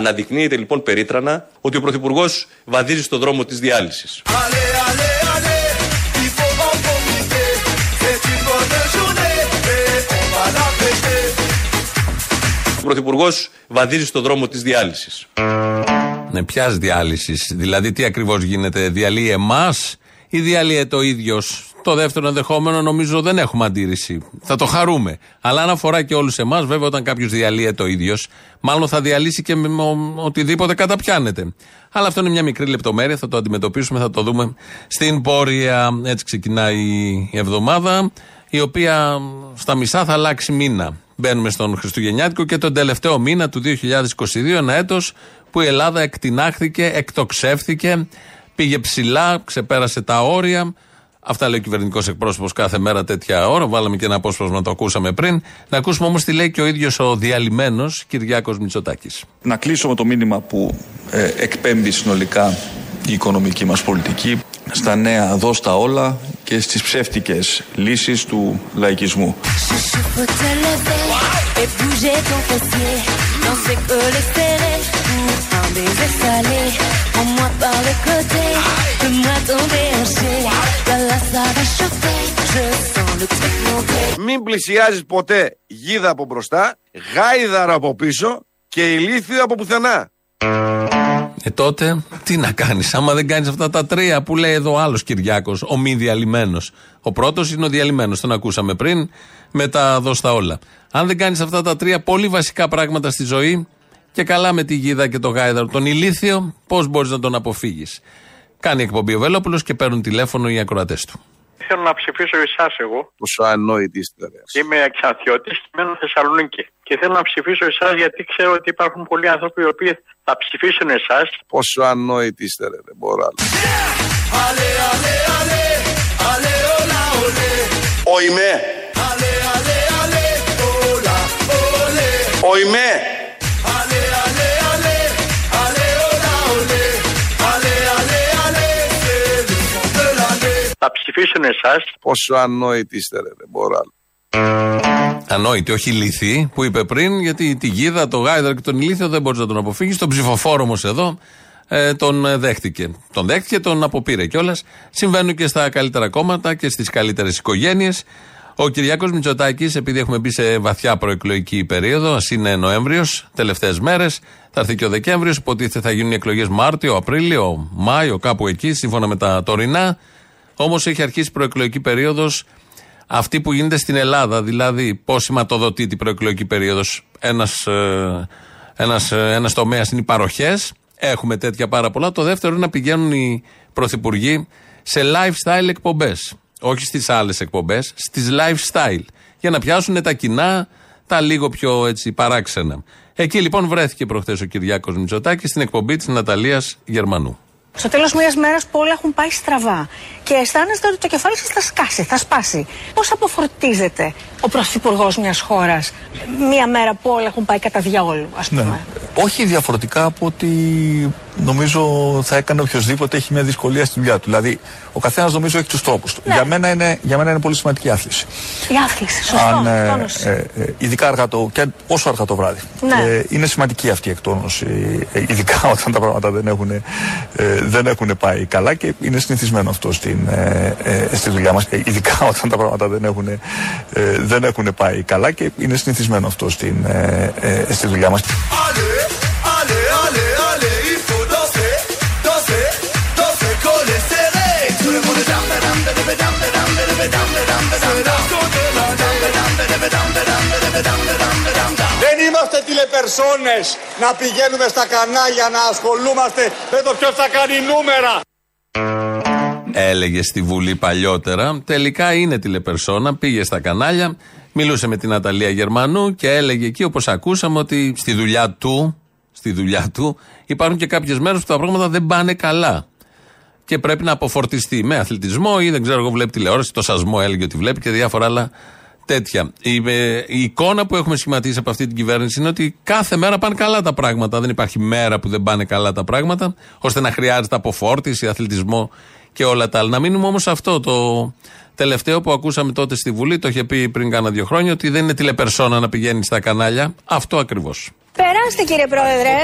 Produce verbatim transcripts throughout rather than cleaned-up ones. Αναδεικνύεται λοιπόν περίτρανα ότι ο Πρωθυπουργός βαδίζει στον δρόμο της διάλυσης. Ο Πρωθυπουργός βαδίζει στον δρόμο της διάλυσης. Ναι, ποιας διάλυσης? Δηλαδή τι ακριβώς γίνεται? Διαλύει εμάς ή διαλύει το ίδιος? Το δεύτερο ενδεχόμενο νομίζω δεν έχουμε αντίρρηση. Θα το χαρούμε. Αλλά αν αφορά και όλους εμάς, βέβαια, όταν κάποιος διαλύει το ίδιος, μάλλον θα διαλύσει και με οτιδήποτε καταπιάνεται. Αλλά αυτό είναι μια μικρή λεπτομέρεια, θα το αντιμετωπίσουμε, θα το δούμε στην πορεία. Έτσι ξεκινάει η εβδομάδα, η οποία στα μισά θα αλλάξει μήνα. Μπαίνουμε στον Χριστουγεννιάτικο και τον τελευταίο μήνα του δύο χιλιάδες είκοσι δύο, ένα έτος που η Ελλάδα εκτινάχθηκε, εκτοξεύθηκε, πήγε ψηλά, ξεπέρασε τα όρια. Αυτά λέει ο κυβερνητικός εκπρόσωπος κάθε μέρα τέτοια ώρα. Βάλαμε και ένα απόσπασμα, το ακούσαμε πριν. Να ακούσουμε όμως τι λέει και ο ίδιος ο διαλυμένος Κυριάκος Μητσοτάκης. Να κλείσω με το μήνυμα που ε, εκπέμπει συνολικά η οικονομική μας πολιτική. Στα νέα δώστα όλα και στις ψεύτικες λύσεις του λαϊκισμού. Μην πλησιάζεις ποτέ γίδα από μπροστά, γάιδαρα από πίσω και ηλίθιο από πουθενά. Ε, τότε τι να κάνεις, άμα δεν κάνεις αυτά τα τρία που λέει εδώ άλλος Κυριάκος, ο μη διαλυμένος. Ο πρώτος είναι ο διαλυμένος, τον ακούσαμε πριν, με τα δώστα όλα. Αν δεν κάνεις αυτά τα τρία πολύ βασικά πράγματα στη ζωή, και καλά με τη γίδα και το γάιδαρο, τον ηλίθιο, πώς μπορείς να τον αποφύγεις? Κάνει εκπομπή ο Βελόπουλος και παίρνουν τηλέφωνο οι ακροατές του. Θέλω να ψηφίσω εσάς εγώ. Πόσο ανόητη ιστορία. Είμαι εξαθιώτης και μένω Θεσσαλονίκη. Και θέλω να ψηφίσω εσάς γιατί ξέρω ότι υπάρχουν πολλοί άνθρωποι οι οποίοι θα ψηφίσουν εσάς. Πόσο ανόητη ιστορία, δεν μπορώ άλλο. Ο είμαι. Ο είμαι. Θα ψηφίσουν εσάς. Πόσο ανόητη είστε, ρε, δεν μπορώ άλλο. Ανόητη, όχι ηλίθιοι, που είπε πριν, γιατί τη γίδα, το γάιδαρο και τον ηλίθιο δεν μπορείς να τον αποφύγεις. Τον ψηφοφόρο όμως εδώ ε, τον δέχτηκε. Τον δέχτηκε, τον αποπήρε κιόλας. Συμβαίνουν και στα καλύτερα κόμματα και στις καλύτερες οικογένειες. Ο Κυριάκος Μητσοτάκης, επειδή έχουμε μπει σε βαθιά προεκλογική περίοδο, ας είναι Νοέμβριος, τελευταίες μέρες, θα έρθει και ο Δεκέμβριος, υποτίθεται θα γίνουν οι εκλογές Μάρτιο, Απρίλιο, Μάιο, κάπου εκεί, σύμφωνα με τα τωρινά. Όμως έχει αρχίσει η προεκλογική περίοδος αυτή που γίνεται στην Ελλάδα. Δηλαδή, πώς σηματοδοτεί την προεκλογική περίοδος? Ένας, ε, ένας, ε, ένας τομέας είναι οι παροχές. Έχουμε τέτοια πάρα πολλά. Το δεύτερο είναι να πηγαίνουν οι πρωθυπουργοί σε lifestyle εκπομπές. Όχι στις άλλες εκπομπές, στις lifestyle. Για να πιάσουν τα κοινά, τα λίγο πιο έτσι, παράξενα. Εκεί λοιπόν βρέθηκε προχθές ο Κυριάκος Μητσοτάκης στην εκπομπή της Ναταλίας Γερμανού. Στο τέλος μιας μέρας που όλα έχουν πάει στραβά και αισθάνεστε ότι το κεφάλι σας θα σκάσει, θα σπάσει. Πώς αποφορτίζεται ο πρωθυπουργός μιας χώρας μια μέρα που όλα έχουν πάει κατά διαόλου, ας πούμε? Ναι. Όχι διαφορετικά από ότι νομίζω θα έκανε οποιοδήποτε έχει μια δυσκολία στη δουλειά του. Δηλαδή, ο καθένας νομίζω έχει τους τρόπους του. Ναι. Για, μένα είναι, για μένα είναι πολύ σημαντική η άθληση. Η άθληση, σωστό. Ε, ε, ε, ειδικά αργά το, και όσο αργά το βράδυ. Ναι. Ε, είναι σημαντική αυτή η εκτόνωση, ε, ειδικά όταν τα πράγματα δεν έχουν, ε, δεν έχουν πάει καλά και είναι συνηθισμένο αυτό στην, ε, ε, στη δουλειά μας. Ε, ειδικά όταν τα πράγματα δεν έχουν, ε, δεν έχουν πάει καλά και είναι συνηθισμένο αυτό στην, ε, ε, στη δουλειά μας. Δεν είμαστε τηλεπερσόνες να πηγαίνουμε στα κανάλια να ασχολούμαστε με το ποιος θα κάνει νούμερα. Έλεγε στη Βουλή παλιότερα, τελικά είναι τηλεπερσόνα, πήγε στα κανάλια, μιλούσε με την Ναταλία Γερμανού και έλεγε εκεί, όπως ακούσαμε, ότι στη δουλειά του, στη δουλειά του υπάρχουν και κάποιες μέρες που τα πράγματα δεν πάνε καλά. Και πρέπει να αποφορτιστεί με αθλητισμό ή δεν ξέρω εγώ βλέπει τηλεόραση, το σασμό έλεγε ότι βλέπει και διάφορα άλλα τέτοια. Η, η εικόνα που έχουμε σχηματίσει από αυτή την κυβέρνηση είναι ότι κάθε μέρα πάνε καλά τα πράγματα. Δεν υπάρχει μέρα που δεν πάνε καλά τα πράγματα, ώστε να χρειάζεται αποφόρτιση, αθλητισμό και όλα τα άλλα. Να μείνουμε όμως αυτό το τελευταίο που ακούσαμε τότε στη Βουλή, το είχε πει πριν κάνα δύο χρόνια, ότι δεν είναι τηλεπερσόνα να πηγαίνει στα κανάλια. Αυτό ακριβώς. Περάστε κύριε Πρόεδρε.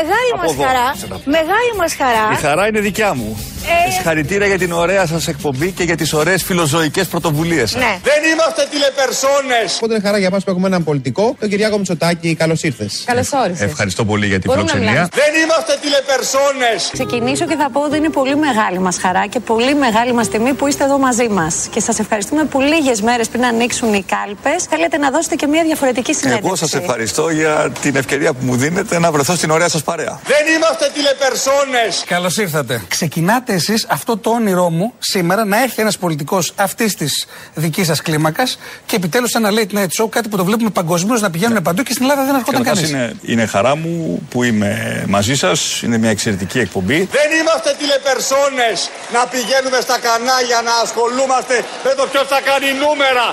Μεγάλη μας χαρά. Μεγάλη μας χαρά. Η χαρά είναι δικιά μου. Ε... Συγχαρητήρια για την ωραία σας εκπομπή και για τις ωραίες φιλοζωικές πρωτοβουλίες σας. Ναι. Δεν είμαστε τηλεπερσόνες. Οπότε είναι χαρά για μας που έχουμε έναν πολιτικό, τον Κυριάκο Μητσοτάκη. Καλώς ήρθες. Καλώς όρισες. Ευχαριστώ πολύ για την φιλοξενία. Δεν είμαστε τηλεπερσόνες. Ξεκινήσω και θα πω ότι είναι πολύ μεγάλη μας χαρά και πολύ μεγάλη μας τιμή που είστε εδώ μαζί μας. Και σας ευχαριστούμε που λίγες μέρες πριν ανοίξουν οι κάλπες θέλετε να δώσετε και μια διαφορετική συνέντευξη. Εγώ σας ευχαριστώ για την ευκαιρία που μου δίνετε να βρεθώ στην ωραία σας παρέα. Δεν είμαστε τηλεπερσόνες. Καλώς ήρθατε. Ξεκινάτε εσείς αυτό το όνειρό μου σήμερα, να έρθει ένας πολιτικός αυτής της δικής σας κλίμακας και επιτέλους ένα late night show, κάτι που το βλέπουμε παγκοσμίως να πηγαίνουν παντού και στην Ελλάδα δεν έρχονταν κανείς. Είναι, είναι χαρά μου που είμαι μαζί σας, είναι μια εξαιρετική εκπομπή. Δεν είμαστε τηλεπερσόνες να πηγαίνουμε στα κανάλια να ασχολούμαστε με το ποιος θα κάνει νούμερα.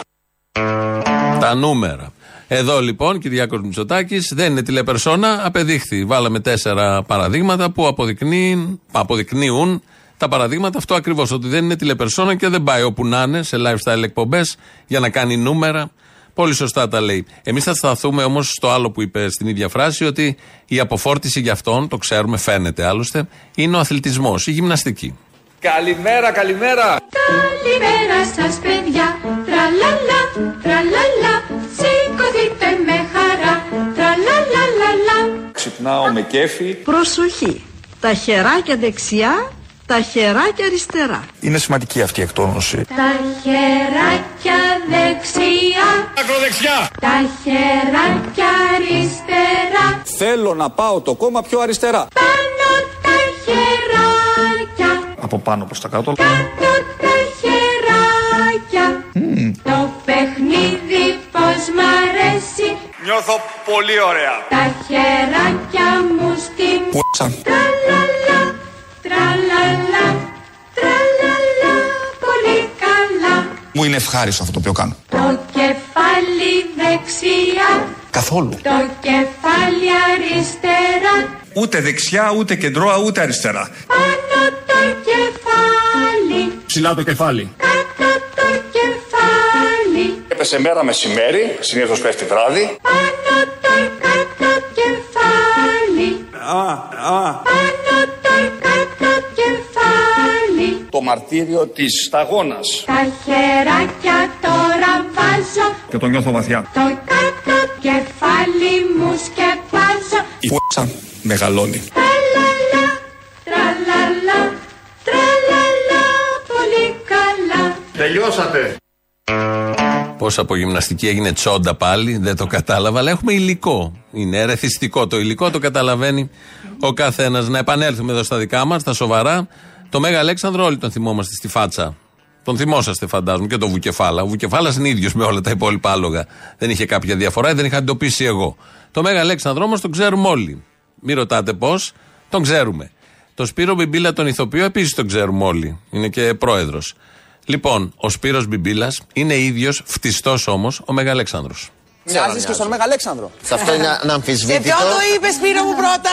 Τα νούμερα. Εδώ λοιπόν Κυριάκος Μητσοτάκης δεν είναι τηλεπερσόνα, απεδείχθη. Βάλαμε τέσσερα παραδείγματα που αποδεικνύουν, αποδεικνύουν τα παραδείγματα αυτό ακριβώς, ότι δεν είναι τηλεπερσόνα και δεν πάει όπου να είναι σε lifestyle εκπομπές για να κάνει νούμερα. Πολύ σωστά τα λέει. Εμείς θα σταθούμε όμως στο άλλο που είπε στην ίδια φράση, ότι η αποφόρτιση για αυτόν, το ξέρουμε, φαίνεται άλλωστε, είναι ο αθλητισμός, η γυμναστική. Καλημέρα, καλημέρα! Καλημέρα σας παιδιά, τραλαλα, τραλαλα, σηκωθείτε με χαρά, τραλαλαλαλα. Ξυπνάω με κέφι. Προσοχή, τα χεράκια δεξιά, τα χεράκια αριστερά. Είναι σημαντική αυτή η εκτόνωση. Τα χεράκια δεξιά. Ακροδεξιά. Τα χεράκια αριστερά. Θέλω να πάω το κόμμα πιο αριστερά. Πάνω τα χεράκια. Από πάνω προς τα κάτω. Κάτω τα χεράκια. Mm. Το παιχνίδι πως μ' αρέσει. Νιώθω πολύ ωραία. Τα χεράκια μου στην πούτσα. Τραλαλα, τραλαλα, πολύ καλά. Μου είναι ευχάριστο αυτό το οποίο κάνω. Το κεφάλι δεξιά. Καθόλου. Το κεφάλι αριστερά. Ούτε δεξιά, ούτε κεντρώα, ούτε αριστερά. Πάνω το κεφάλι. Ψηλά το κεφάλι. Κάτω το κεφάλι. Έπεσε μέρα μεσημέρι, συνήθως πέφτει βράδυ. Πάνω το κάτω κεφάλι. Α, α. Το μαρτύριο της σταγόνας. Τα χεράκια τώρα βάζω. Και το νιώθω βαθιά. Το κάτω κεφάλι μου σκεπάζω. Η φ***α μεγαλώνει. Τραλαλα, τραλαλα, τραλαλα, πολύ καλά. Τελειώσατε. Πώς από γυμναστική έγινε τσόντα πάλι, δεν το κατάλαβα, αλλά έχουμε υλικό. Είναι ερεθιστικό το υλικό, το καταλαβαίνει ο καθένας. Να επανέλθουμε εδώ στα δικά μας, τα σοβαρά. Το Μέγα Αλέξανδρο όλοι τον θυμόμαστε στη φάτσα. Τον θυμόσαστε φαντάζομαι, και τον Βουκεφάλα. Ο Βουκεφάλας είναι ίδιος με όλα τα υπόλοιπα άλογα. Δεν είχε κάποια διαφορά ή δεν είχα εντοπίσει εγώ. Το Μέγα Αλέξανδρο όμως τον ξέρουμε όλοι. Μην ρωτάτε πώς, τον ξέρουμε. Το Σπύρο Μπιμπίλα τον ηθοποιό επίσης τον ξέρουμε όλοι. Είναι και πρόεδρος. Λοιπόν, ο Σπύρος Μπιμπίλας είναι ίδιος φτιστός όμως ο Μέγα Αλέξανδρος. Μοιάζεις και στον Μέγα Αλέξανδρο. Σε αυτό είναι αναμφισβήτητο. Και ποιον το είπε, Σπύρο μου, πρώτα?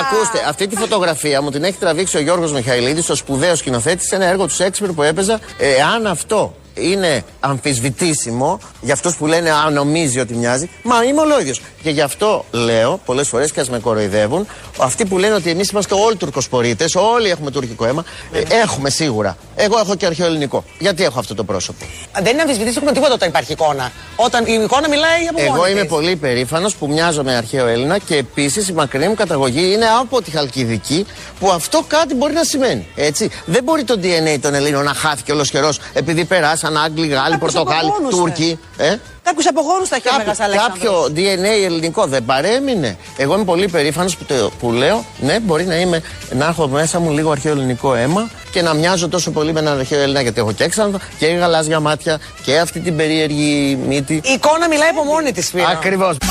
Ακούστε, αυτή τη φωτογραφία μου την έχει τραβήξει ο Γιώργος Μιχαηλίδης, ο σπουδαίος σκηνοθέτης, σε ένα έργο του Σέξπιρ που έπαιζα. Εάν αυτό είναι αμφισβητήσιμο για αυτούς που λένε αν νομίζει ότι μοιάζει, μα είμαι ολόγιος. Και γι' αυτό λέω πολλές φορές, και ας με κοροϊδεύουν, αυτοί που λένε ότι εμείς είμαστε όλοι τουρκοσπορίτες, όλοι έχουμε τουρκικό αίμα, ε, έχουμε σίγουρα. Εγώ έχω και αρχαιοελληνικό. Γιατί έχω αυτό το πρόσωπο? Δεν είναι αμφισβητήσιμο τίποτα όταν υπάρχει εικόνα. Όταν η εικόνα μιλάει από μόνη. Εγώ είμαι της. πολύ περήφανος που μοιάζω με αρχαίο Έλληνα, και επίσης η μακρινή μου καταγωγή είναι από τη Χαλκιδική, που αυτό κάτι μπορεί να σημαίνει. Έτσι. Δεν μπορεί το ντι εν έι των Ελλήνων να χάθηκε όλος καιρός επειδή περάσει. Σαν Άγγλοι, Γάλλοι, Πορτογάλοι, Τούρκοι. Ε? Κάποιους απογόνους τα έχει ο Μέγας Αλέξανδρος. Κάποιο ντι εν έι ελληνικό δεν παρέμεινε. Εγώ είμαι πολύ περήφανος που, το, που λέω, ναι, μπορεί να, είμαι, να έχω μέσα μου λίγο αρχαίο ελληνικό αίμα και να μοιάζω τόσο πολύ με έναν αρχαίο Έλληνα, γιατί έχω και έξανδρο και γαλάζια μάτια και αυτή την περίεργη μύτη. Η εικόνα μιλάει από μόνη της, φίλε. Ακριβώς. Oh!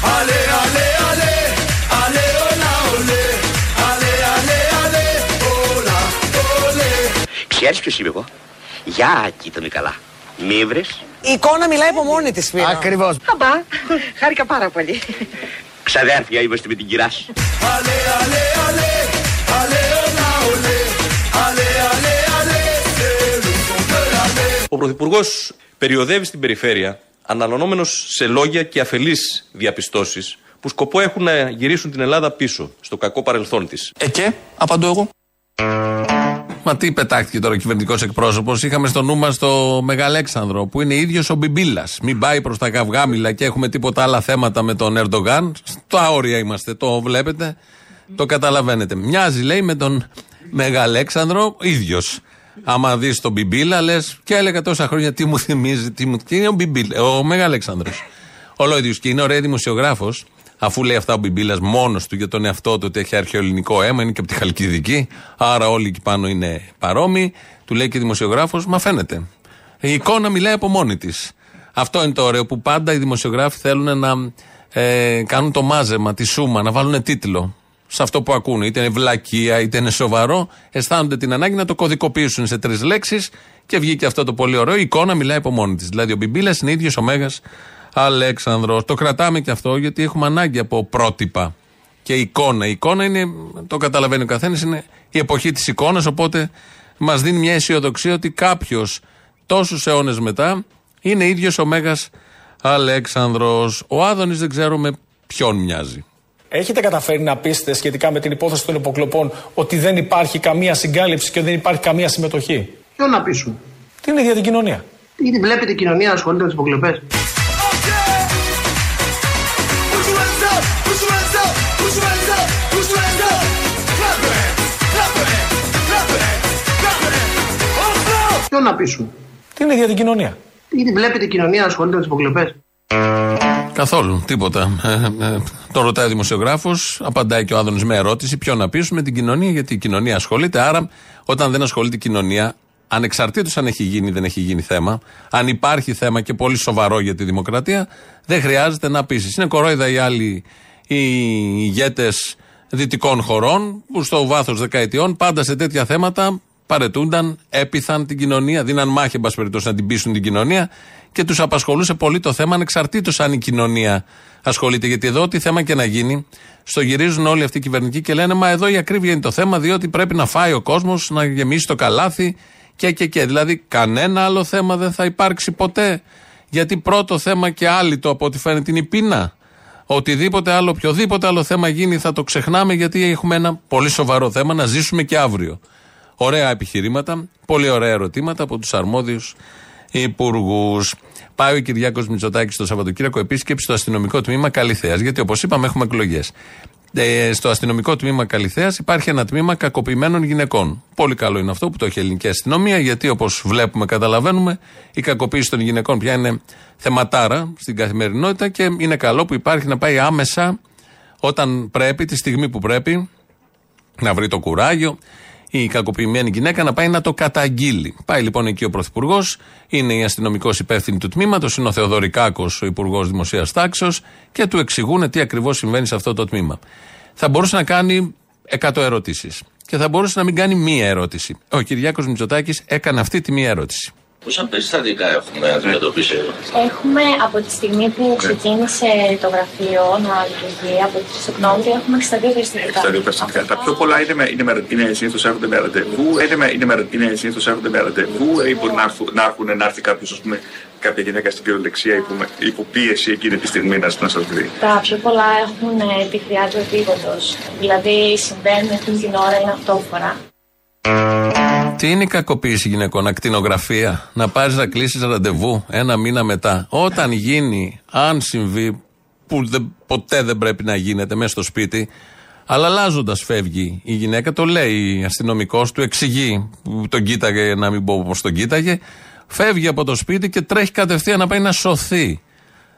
Αλέ, αλέ, αλέ, αλέ, όλα, ολέ. Ξέρεις ποιος είμαι εγώ? Για κοίταμε καλά. Μη βρες. Η εικόνα μιλάει από μόνη της, φίλε. Ακριβώς. Αμπά, χάρηκα πάρα πολύ. Ξαδέρφια είμαστε με την κυρά σου. Αλέ, αλέ, αλέ, αλέ, όλα, ολέ. Αλέ, αλέ, αλέ, θέλουν τον πέρα, αλέ. Ο Πρωθυπουργός περιοδεύει στην περιφέρεια αναλωνόμενος σε λόγια και αφελείς διαπιστώσεις που σκοπό έχουν να γυρίσουν την Ελλάδα πίσω στο κακό παρελθόν της. Ε και, απαντώ εγώ. Μα τι πετάχτηκε τώρα ο κυβερνητικός εκπρόσωπος? Είχαμε στο νου μας το Μεγαλέξανδρο, που είναι ίδιος ο Μπιμπίλας. Μην πάει προς τα καυγάμιλα και έχουμε τίποτα άλλα θέματα με τον Ερντογάν. Στα όρια είμαστε, το βλέπετε, το καταλαβαίνετε. Μοιάζει, λέει, με τον Μεγαλέξανδρο, ίδιος. Άμα δεις τον Μπιμπίλα, λες, και έλεγα τόσα χρόνια τι μου θυμίζει, τι μου... είναι ο Μπιμπίλα, ο Μεγαλέξανδρος. Ολόιδιος, και είναι ωραίο δημοσιογράφος, αφού λέει αυτά ο Μπιμπίλας μόνος του για τον εαυτό του ότι έχει αρχαιοελληνικό αίμα, είναι και από τη Χαλκιδική, άρα όλοι εκεί πάνω είναι παρόμοιοι. Του λέει και δημοσιογράφος, μα φαίνεται. Η εικόνα μιλάει από μόνη της. Αυτό είναι το ωραίο που πάντα οι δημοσιογράφοι θέλουν να ε, κάνουν το μάζεμα, τη σούμα, να βάλουν τίτλο σε αυτό που ακούνε, είτε είναι βλακεία, είτε είναι σοβαρό, αισθάνονται την ανάγκη να το κωδικοποιήσουν σε τρεις λέξεις και βγήκε αυτό το πολύ ωραίο. Η εικόνα μιλάει από μόνη της. Δηλαδή, ο Μπιμπίλας είναι ίδιος ο Μέγας Αλέξανδρος. Το κρατάμε και αυτό, γιατί έχουμε ανάγκη από πρότυπα και εικόνα. Η εικόνα είναι, το καταλαβαίνει ο καθένας, είναι η εποχή της εικόνας. Οπότε μας δίνει μια αισιοδοξία ότι κάποιος τόσους αιώνες μετά είναι ίδιος ο Μέγας Αλέξανδρος. Ο Άδωνης δεν ξέρουμε ποιον μοιάζει. Έχετε καταφέρει να πείσετε σχετικά με την υπόθεση των υποκλοπών ότι δεν υπάρχει καμία συγκάλυψη και δεν υπάρχει καμία συμμετοχή? Ποιον να πείσουν? Τι είναι για την κοινωνία? Ήδη βλέπετε η κοινωνία να ασχολείται με τις υποκλοπές. Ποιον να πείσουν? Τι είναι για την κοινωνία? Ήδη βλέπετε η κοινωνία να ασχολείται με τις υποκλοπές. Καθόλου, τίποτα. Ε, ε, το ρωτάει ο δημοσιογράφος, απαντάει και ο Άδωνης με ερώτηση: ποιον να πείσουμε? Την κοινωνία, γιατί η κοινωνία ασχολείται. Άρα, όταν δεν ασχολείται η κοινωνία, ανεξαρτήτως αν έχει γίνει ή δεν έχει γίνει θέμα, αν υπάρχει θέμα και πολύ σοβαρό για τη δημοκρατία, δεν χρειάζεται να πείσεις. Είναι κορόιδα οι άλλοι οι ηγέτες δυτικών χωρών, που στο βάθος δεκαετιών πάντα σε τέτοια θέματα παρετούνταν, έπειθαν την κοινωνία, δίναν μάχη, εν πάση περιπτώσει, να την πείσουν την κοινωνία. Και τους απασχολούσε πολύ το θέμα, ανεξαρτήτως αν η κοινωνία ασχολείται. Γιατί εδώ, ό,τι θέμα και να γίνει, στο γυρίζουν όλοι αυτοί οι κυβερνητικοί και λένε: μα εδώ η ακρίβεια είναι το θέμα, διότι πρέπει να φάει ο κόσμος, να γεμίσει το καλάθι και και και. Δηλαδή, κανένα άλλο θέμα δεν θα υπάρξει ποτέ. Γιατί πρώτο θέμα και άλυτο από ό,τι φαίνεται είναι η πείνα. Οτιδήποτε άλλο, οποιοδήποτε άλλο θέμα γίνει, θα το ξεχνάμε, γιατί έχουμε ένα πολύ σοβαρό θέμα να ζήσουμε και αύριο. Ωραία επιχειρήματα, πολύ ωραία ερωτήματα από τους αρμόδιους υπουργούς. Πάει ο Κυριάκος Μητσοτάκης το Σαββατοκύριακο επίσκεψη στο αστυνομικό τμήμα Καλιθέας, γιατί όπως είπαμε έχουμε εκλογές. Ε, στο αστυνομικό τμήμα Καλιθέας υπάρχει ένα τμήμα κακοποιημένων γυναικών. Πολύ καλό είναι αυτό που το έχει η ελληνική αστυνομία, γιατί όπως βλέπουμε, καταλαβαίνουμε, η κακοποίηση των γυναικών πια είναι θεματάρα στην καθημερινότητα και είναι καλό που υπάρχει να πάει άμεσα όταν πρέπει, τη στιγμή που πρέπει, να βρει το κουράγιο η κακοποιημένη γυναίκα να πάει να το καταγγείλει. Πάει λοιπόν εκεί ο Πρωθυπουργός, είναι η αστυνομικός υπεύθυνη του τμήματος, είναι ο Θεοδωρικάκος, ο Υπουργός Δημοσίας Τάξεως, και του εξηγούν τι ακριβώς συμβαίνει σε αυτό το τμήμα. Θα μπορούσε να κάνει εκατό ερωτήσεις και θα μπορούσε να μην κάνει μία ερώτηση. Ο Κυριάκος Μητσοτάκης έκανε αυτή τη μία ερώτηση. Πόσα περιστατικά έχουμε αντιμετωπίσει? Έχουμε από τη στιγμή που ξεκίνησε το γραφείο να λειτουργεί, από τη Οκτώβρη, έχουμε εξήντα δύο περιστατικά. εξήντα δύο περιστατικά. Τα πιο πολλά είναι συνήθως έρχονται με ραντεβού, είναι συνήθως έρχονται με ραντεβού, ή μπορεί να έρθει κάποιος, ας πούμε, κάποια γυναίκα στην κυριολεξία ή υποπίεση εκείνη τη στιγμή να σας δει. Τα πιο πολλά έχουν τη χρειά του επίγοντος. Δηλαδή συμβαίνουν αυτή την ώρα είναι αυτόφορα. Τι είναι η κακοποίηση γυναικών? Ακτινογραφία, να πάρεις να κλείσεις ραντεβού ένα μήνα μετά. Όταν γίνει, αν συμβεί, που δε, ποτέ δεν πρέπει να γίνεται, μέσα στο σπίτι, αλλά αλλάζοντας φεύγει η γυναίκα, το λέει αστυνομικός, του εξηγεί, τον κοίταγε, να μην πω πως τον κοίταγε, φεύγει από το σπίτι και τρέχει κατευθείαν να πάει να σωθεί.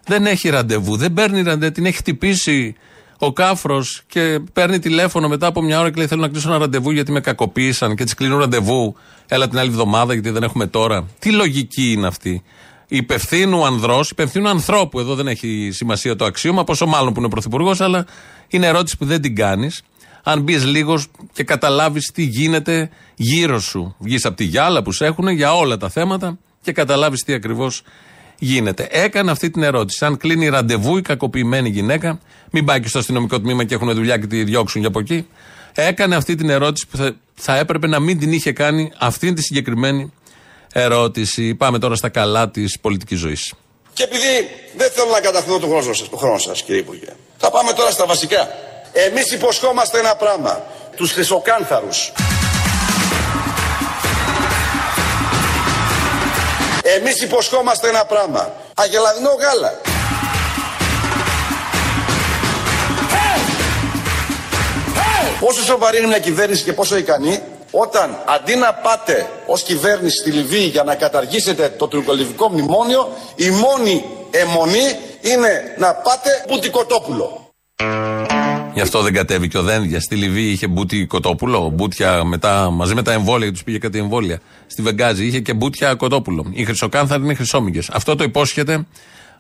Δεν έχει ραντεβού, δεν παίρνει ραντεβού, την έχει χτυπήσει ο κάφρος και παίρνει τηλέφωνο μετά από μια ώρα και λέει: θέλω να κλείσω ένα ραντεβού γιατί με κακοποίησαν και της κλείνουν ραντεβού. Έλα την άλλη εβδομάδα γιατί δεν έχουμε τώρα. Τι λογική είναι αυτή? Υπευθύνου ανδρός, υπευθύνου ανθρώπου. Εδώ δεν έχει σημασία το αξίωμα, πόσο μάλλον που είναι πρωθυπουργός, αλλά είναι ερώτηση που δεν την κάνεις. Αν μπει λίγο και καταλάβεις τι γίνεται γύρω σου, βγεις από τη γυάλα που σε έχουν για όλα τα θέματα και καταλάβεις τι ακριβώς γίνεται. Έκανε αυτή την ερώτηση. Αν κλείνει ραντεβού η κακοποιημένη γυναίκα, μην πάει και στο αστυνομικό τμήμα και έχουν δουλειά και τη διώξουν για από εκεί. Έκανε αυτή την ερώτηση που θα, θα έπρεπε να μην την είχε κάνει, αυτή τη συγκεκριμένη ερώτηση. Πάμε τώρα στα καλά της πολιτικής ζωής. Και επειδή δεν θέλω να καταχνώ τον χρόνο σας, το χρόνο σας, κύριε Υπουργέ, θα πάμε τώρα στα βασικά. Εμείς υποσχόμαστε ένα πράγμα. Τους χρυσοκάνθαρους. Εμείς υποσχόμαστε ένα πράγμα. Αγελαδινό γάλα. Πόσο σοβαρή είναι μια κυβέρνηση και πόσο ικανή, όταν αντί να πάτε ως κυβέρνηση στη Λιβύη για να καταργήσετε το τουρκολιβικό μνημόνιο, η μόνη αιμονή είναι να πάτε μπουτικοτόπουλο. Γι' αυτό δεν κατέβηκε ο Δένδια. Στη Λιβύη είχε μπούτι κοτόπουλο, μπουτια μετά, μαζί με τα εμβόλια, τους πήγε κάτι εμβόλια. Στη Βεγγάζη είχε και μπουτια κοτόπουλο. Οι χρυσοκάνθαροι είναι χρυσόμυγες. Αυτό το υπόσχεται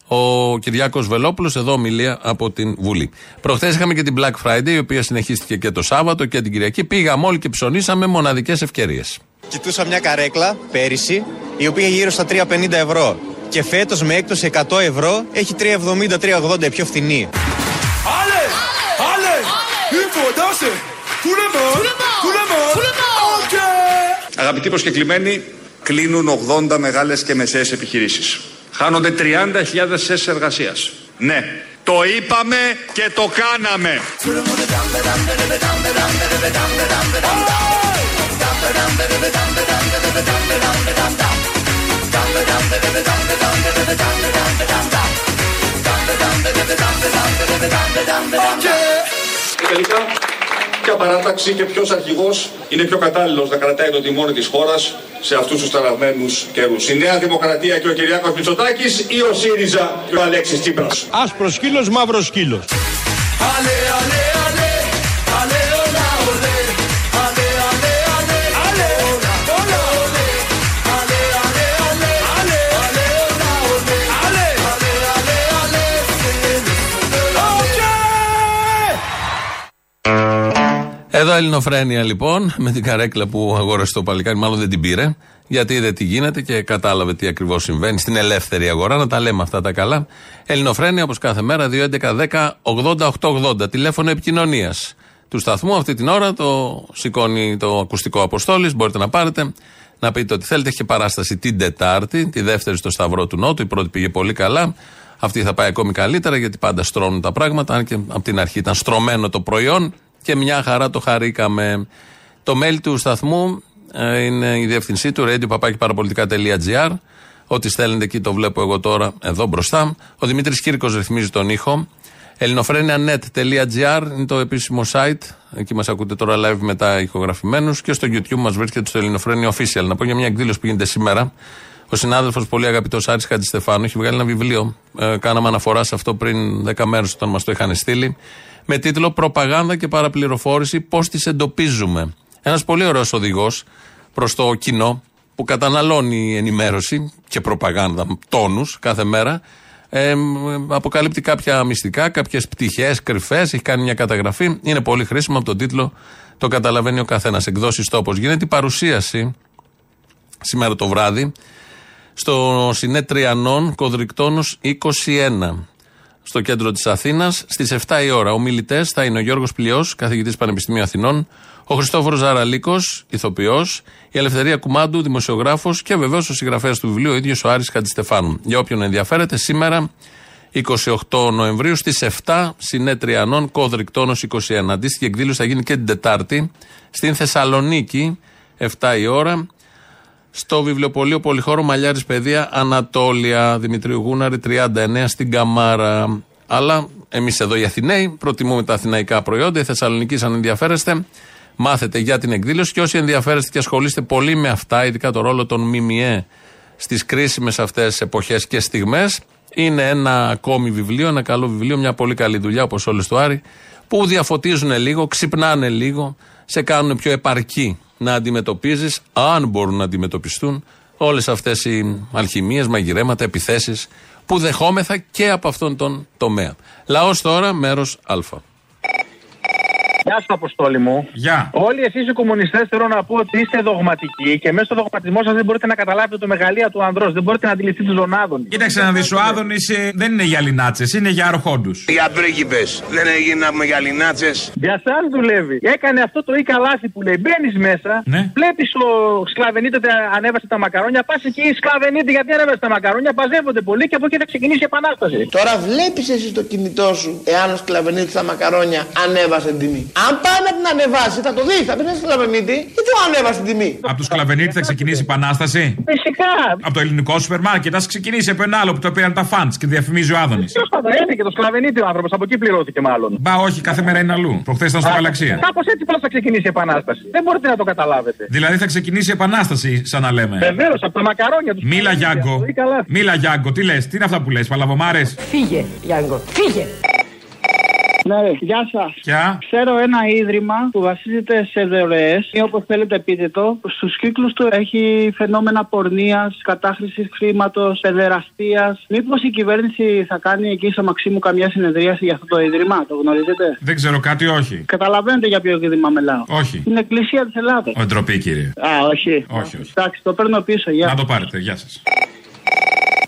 ο Κυριάκος Βελόπουλος, εδώ ομιλία από την Βουλή. Προχθές είχαμε και την Black Friday, η οποία συνεχίστηκε και το Σάββατο και την Κυριακή. Πήγαμε όλοι και ψωνίσαμε, μοναδικές ευκαιρίες. Κοιτούσα μια καρέκλα πέρυσι, η οποία γύρω στα τριακόσια πενήντα ευρώ. Και φέτος με έκπτωση εκατό ευρώ έχει τριακόσια εβδομήντα με τριακόσια ογδόντα πιο φθηνή. Άλλε! Άλλε! Υποτάσσε! Κουλεμό! Αγαπητοί προσκεκλημένοι, κλείνουν ογδόντα μεγάλες και μεσαίες επιχειρήσεις. Χάνονται τριάντα χιλιάδες θέσεις εργασίας. Ναι, το είπαμε και το κάναμε. Και τελικά, ποια παράταξη και ποιος αρχηγός είναι πιο κατάλληλος να κρατάει το τιμόνι της χώρας σε αυτούς τους ταραγμένους καιρούς? Η Νέα Δημοκρατία και ο Κυριάκος Μητσοτάκης ή ο ΣΥΡΙΖΑ και ο Αλέξης Τσίπρας? Άσπρο σκύλος, μαύρο σκύλος. Αλέ, αλέ, αλέ, αλέ, όλα, ολέ. Αλέ, αλέ, αλέ, αλέ, όλα, όλα, ολέ. Αλέ, αλέ, αλέ, αλέ, αλέ, όλα, ολέ. Αλέ, αλέ, αλέ, αλέ, αλέ, ολέ. Εδώ Ελληνοφρένια λοιπόν, με την καρέκλα που αγόρασε το παλικάρι, μάλλον δεν την πήρε, γιατί είδε τι γίνεται και κατάλαβε τι ακριβώς συμβαίνει στην ελεύθερη αγορά. Να τα λέμε αυτά τα καλά. Ελληνοφρένια όπως κάθε μέρα, δύο έντεκα δέκα ογδόντα οκτώ ογδόντα, τηλέφωνο επικοινωνίας του σταθμού. Αυτή την ώρα το σηκώνει το ακουστικό Αποστόλης, μπορείτε να πάρετε, να πείτε ό,τι θέλετε. Έχει και παράσταση την Τετάρτη, τη δεύτερη στο Σταυρό του Νότου, η πρώτη πήγε πολύ καλά. Αυτή θα πάει ακόμη καλύτερα, γιατί πάντα στρώνουν τα πράγματα, αν και από την αρχή ήταν στρωμένο το προϊόν. Και μια χαρά το χαρήκαμε. Το mail του σταθμού ε, είναι η διεύθυνσή του, radio παπάκι παραπολιτικά τελεία τζι άρ. Ό,τι στέλνετε εκεί το βλέπω εγώ τώρα εδώ μπροστά. Ο Δημήτρης Κύρκος ρυθμίζει τον ήχο. ελληνοφρένια τελεία νετ τελεία τζι άρ είναι το επίσημο site. Εκεί μας ακούτε τώρα live μετά ηχογραφημένους. Και στο YouTube μας βρίσκεται στο Ελληνοφρένια Official. Να πω για μια εκδήλωση που γίνεται σήμερα. Ο συνάδελφος, πολύ αγαπητός Άρης Χατζηστεφάνου, έχει βγάλει ένα βιβλίο. Ε, κάναμε αναφορά σε αυτό πριν δέκα μέρες όταν μας το είχαν στείλει. Με τίτλο «Προπαγάνδα και παραπληροφόρηση, πώς τις εντοπίζουμε». Ένας πολύ ωραίος οδηγός προς το κοινό που καταναλώνει ενημέρωση και προπαγάνδα τόνους κάθε μέρα. Ε, αποκαλύπτει κάποια μυστικά, κάποιες πτυχές κρυφές, έχει κάνει μια καταγραφή. Είναι πολύ χρήσιμο, από τον τίτλο το καταλαβαίνει ο καθένας. Εκδόσεις Τόπος. Γίνεται η παρουσίαση σήμερα το βράδυ στο Συνέδριο Τριανόν, Κωδρυκτόνος είκοσι ένα. Στο κέντρο της Αθήνας, στις επτά η ώρα. Ομιλητές θα είναι ο Γιώργος Πλειός, καθηγητής Πανεπιστημίου Αθηνών, ο Χριστόφορος Ζαραλίκος, ηθοποιός, η Ελευθερία Κουμάντου, δημοσιογράφος και βεβαίως ο συγγραφέας του βιβλίου, ο ίδιος ο Άρης Χατζηστεφάνου. Για όποιον ενδιαφέρεται, σήμερα εικοστή όγδοη Νοεμβρίου στις επτά, Συνέδριο Τριανόν, Κωδρυκτόνος είκοσι ένα. Αντίστοιχη εκδήλωση θα γίνει και την Τετάρτη στην Θεσσαλονίκη, επτά η ώρα. Στο βιβλιοπωλείο Πολυχώρου Μαλλιάρης Παιδεία Ανατόλια, Δημητρίου Γούναρη τριάντα εννέα, στην Καμάρα. Αλλά εμείς εδώ οι Αθηναίοι προτιμούμε τα αθηναϊκά προϊόντα. Οι Θεσσαλονικείς, αν ενδιαφέρεστε, μάθετε για την εκδήλωση. Και όσοι ενδιαφέρεστε και ασχολείστε πολύ με αυτά, ειδικά το ρόλο των ΜΜΕ στις κρίσιμες αυτές εποχές και στιγμές, είναι ένα ακόμη βιβλίο, ένα καλό βιβλίο, μια πολύ καλή δουλειά όπως όλες του Άρη, που διαφωτίζουν λίγο, ξυπνάνε λίγο, σε κάνουν πιο επαρκή να αντιμετωπίζεις, αν μπορούν να αντιμετωπιστούν, όλες αυτές οι αλχημίες, μαγειρέματα, επιθέσεις που δεχόμεθα και από αυτόν τον τομέα. Λαός τώρα, μέρος Α. Γεια σου, Αποστόλη μου. Γεια. Όλοι εσείς οι κομμουνιστές θέλω να πω ότι είστε δογματικοί και μέσα στο δογματισμό σας δεν μπορείτε να καταλάβετε το μεγαλείο του ανδρός. Δεν μπορείτε να αντιληφθείτε τον Άδωνη. Κοίταξε να δεις, ο Άδωνης δεν είναι για λινάτσες, είναι για αρχόντους. Για πρίγκιπες. Δεν έγιναμε για λινάτσες. Για σας δουλεύει. Έκανε αυτό το ή καλάθι που λέει. Μπαίνεις μέσα, ναι. Βλέπεις το Σκλαβενίτη ότι ανέβασε τα μακαρόνια. Πας εκεί, Σκλαβενίτη, γιατί ανέβασε τα μακαρόνια. Παζεύονται πολύ και από εκεί θα ξεκινήσει η επανάσταση. Τώρα βλέπεις εσύ το κινητό σου, εάν ο Σκλαβενίτης τα μακαρόνια ανέβασε την τιμή. Αν πάει να την ανεβάσει, θα το δει, θα πει ένα Σκλαβενίτη ή το ανέβασε την τιμή. Από το Σκλαβενίτη θα ξεκινήσει η επανάσταση. Φυσικά. Από το ελληνικό σούπερ μάρκετ, α ξεκινήσει από ένα άλλο που το πήραν τα φαντς και διαφημίζει ο Άδωνης. Ποιο θα βρέθηκε το Σκλαβενίτη ο άνθρωπο, από εκεί πληρώθηκε μάλλον. Μπα, όχι, κάθε μέρα είναι αλλού. Προχθές ήταν στο Γαλαξία. Κάπως έτσι πώς θα ξεκινήσει η επανάσταση. Δεν μπορείτε να το καταλάβετε. Δηλαδή θα ξεκινήσει η επανάσταση, σαν να λέμε. Βεβαίως, από τα μακαρόνια του. Μίλα Γιάνγκο. Μίλα Γιάνγκο, τι λες, τι είναι αυτά που λες, παλαβομάρες. Φύγε, Γιάνγκο, φύγε. Ναι, γεια σας. Γεια. Ξέρω ένα ίδρυμα που βασίζεται σε δωρεές ή όπως θέλετε πείτε το. Στους κύκλους του έχει φαινόμενα πορνείας, κατάχρησης χρήματος, παιδεραστίας. Μήπως η κυβέρνηση θα κάνει εκεί στο Μαξίμου καμιά συνεδρίαση για αυτό το ίδρυμα, το γνωρίζετε? Δεν ξέρω κάτι, όχι. Καταλαβαίνετε για ποιο ίδρυμα μιλάω? Όχι. Είναι εκκλησία της Ελλάδας. Ο ντροπή, κύριε. Α, όχι. Όχι, όχι. Εντάξει, το παίρνω πίσω, γεια. Να το πάρετε, γεια σας.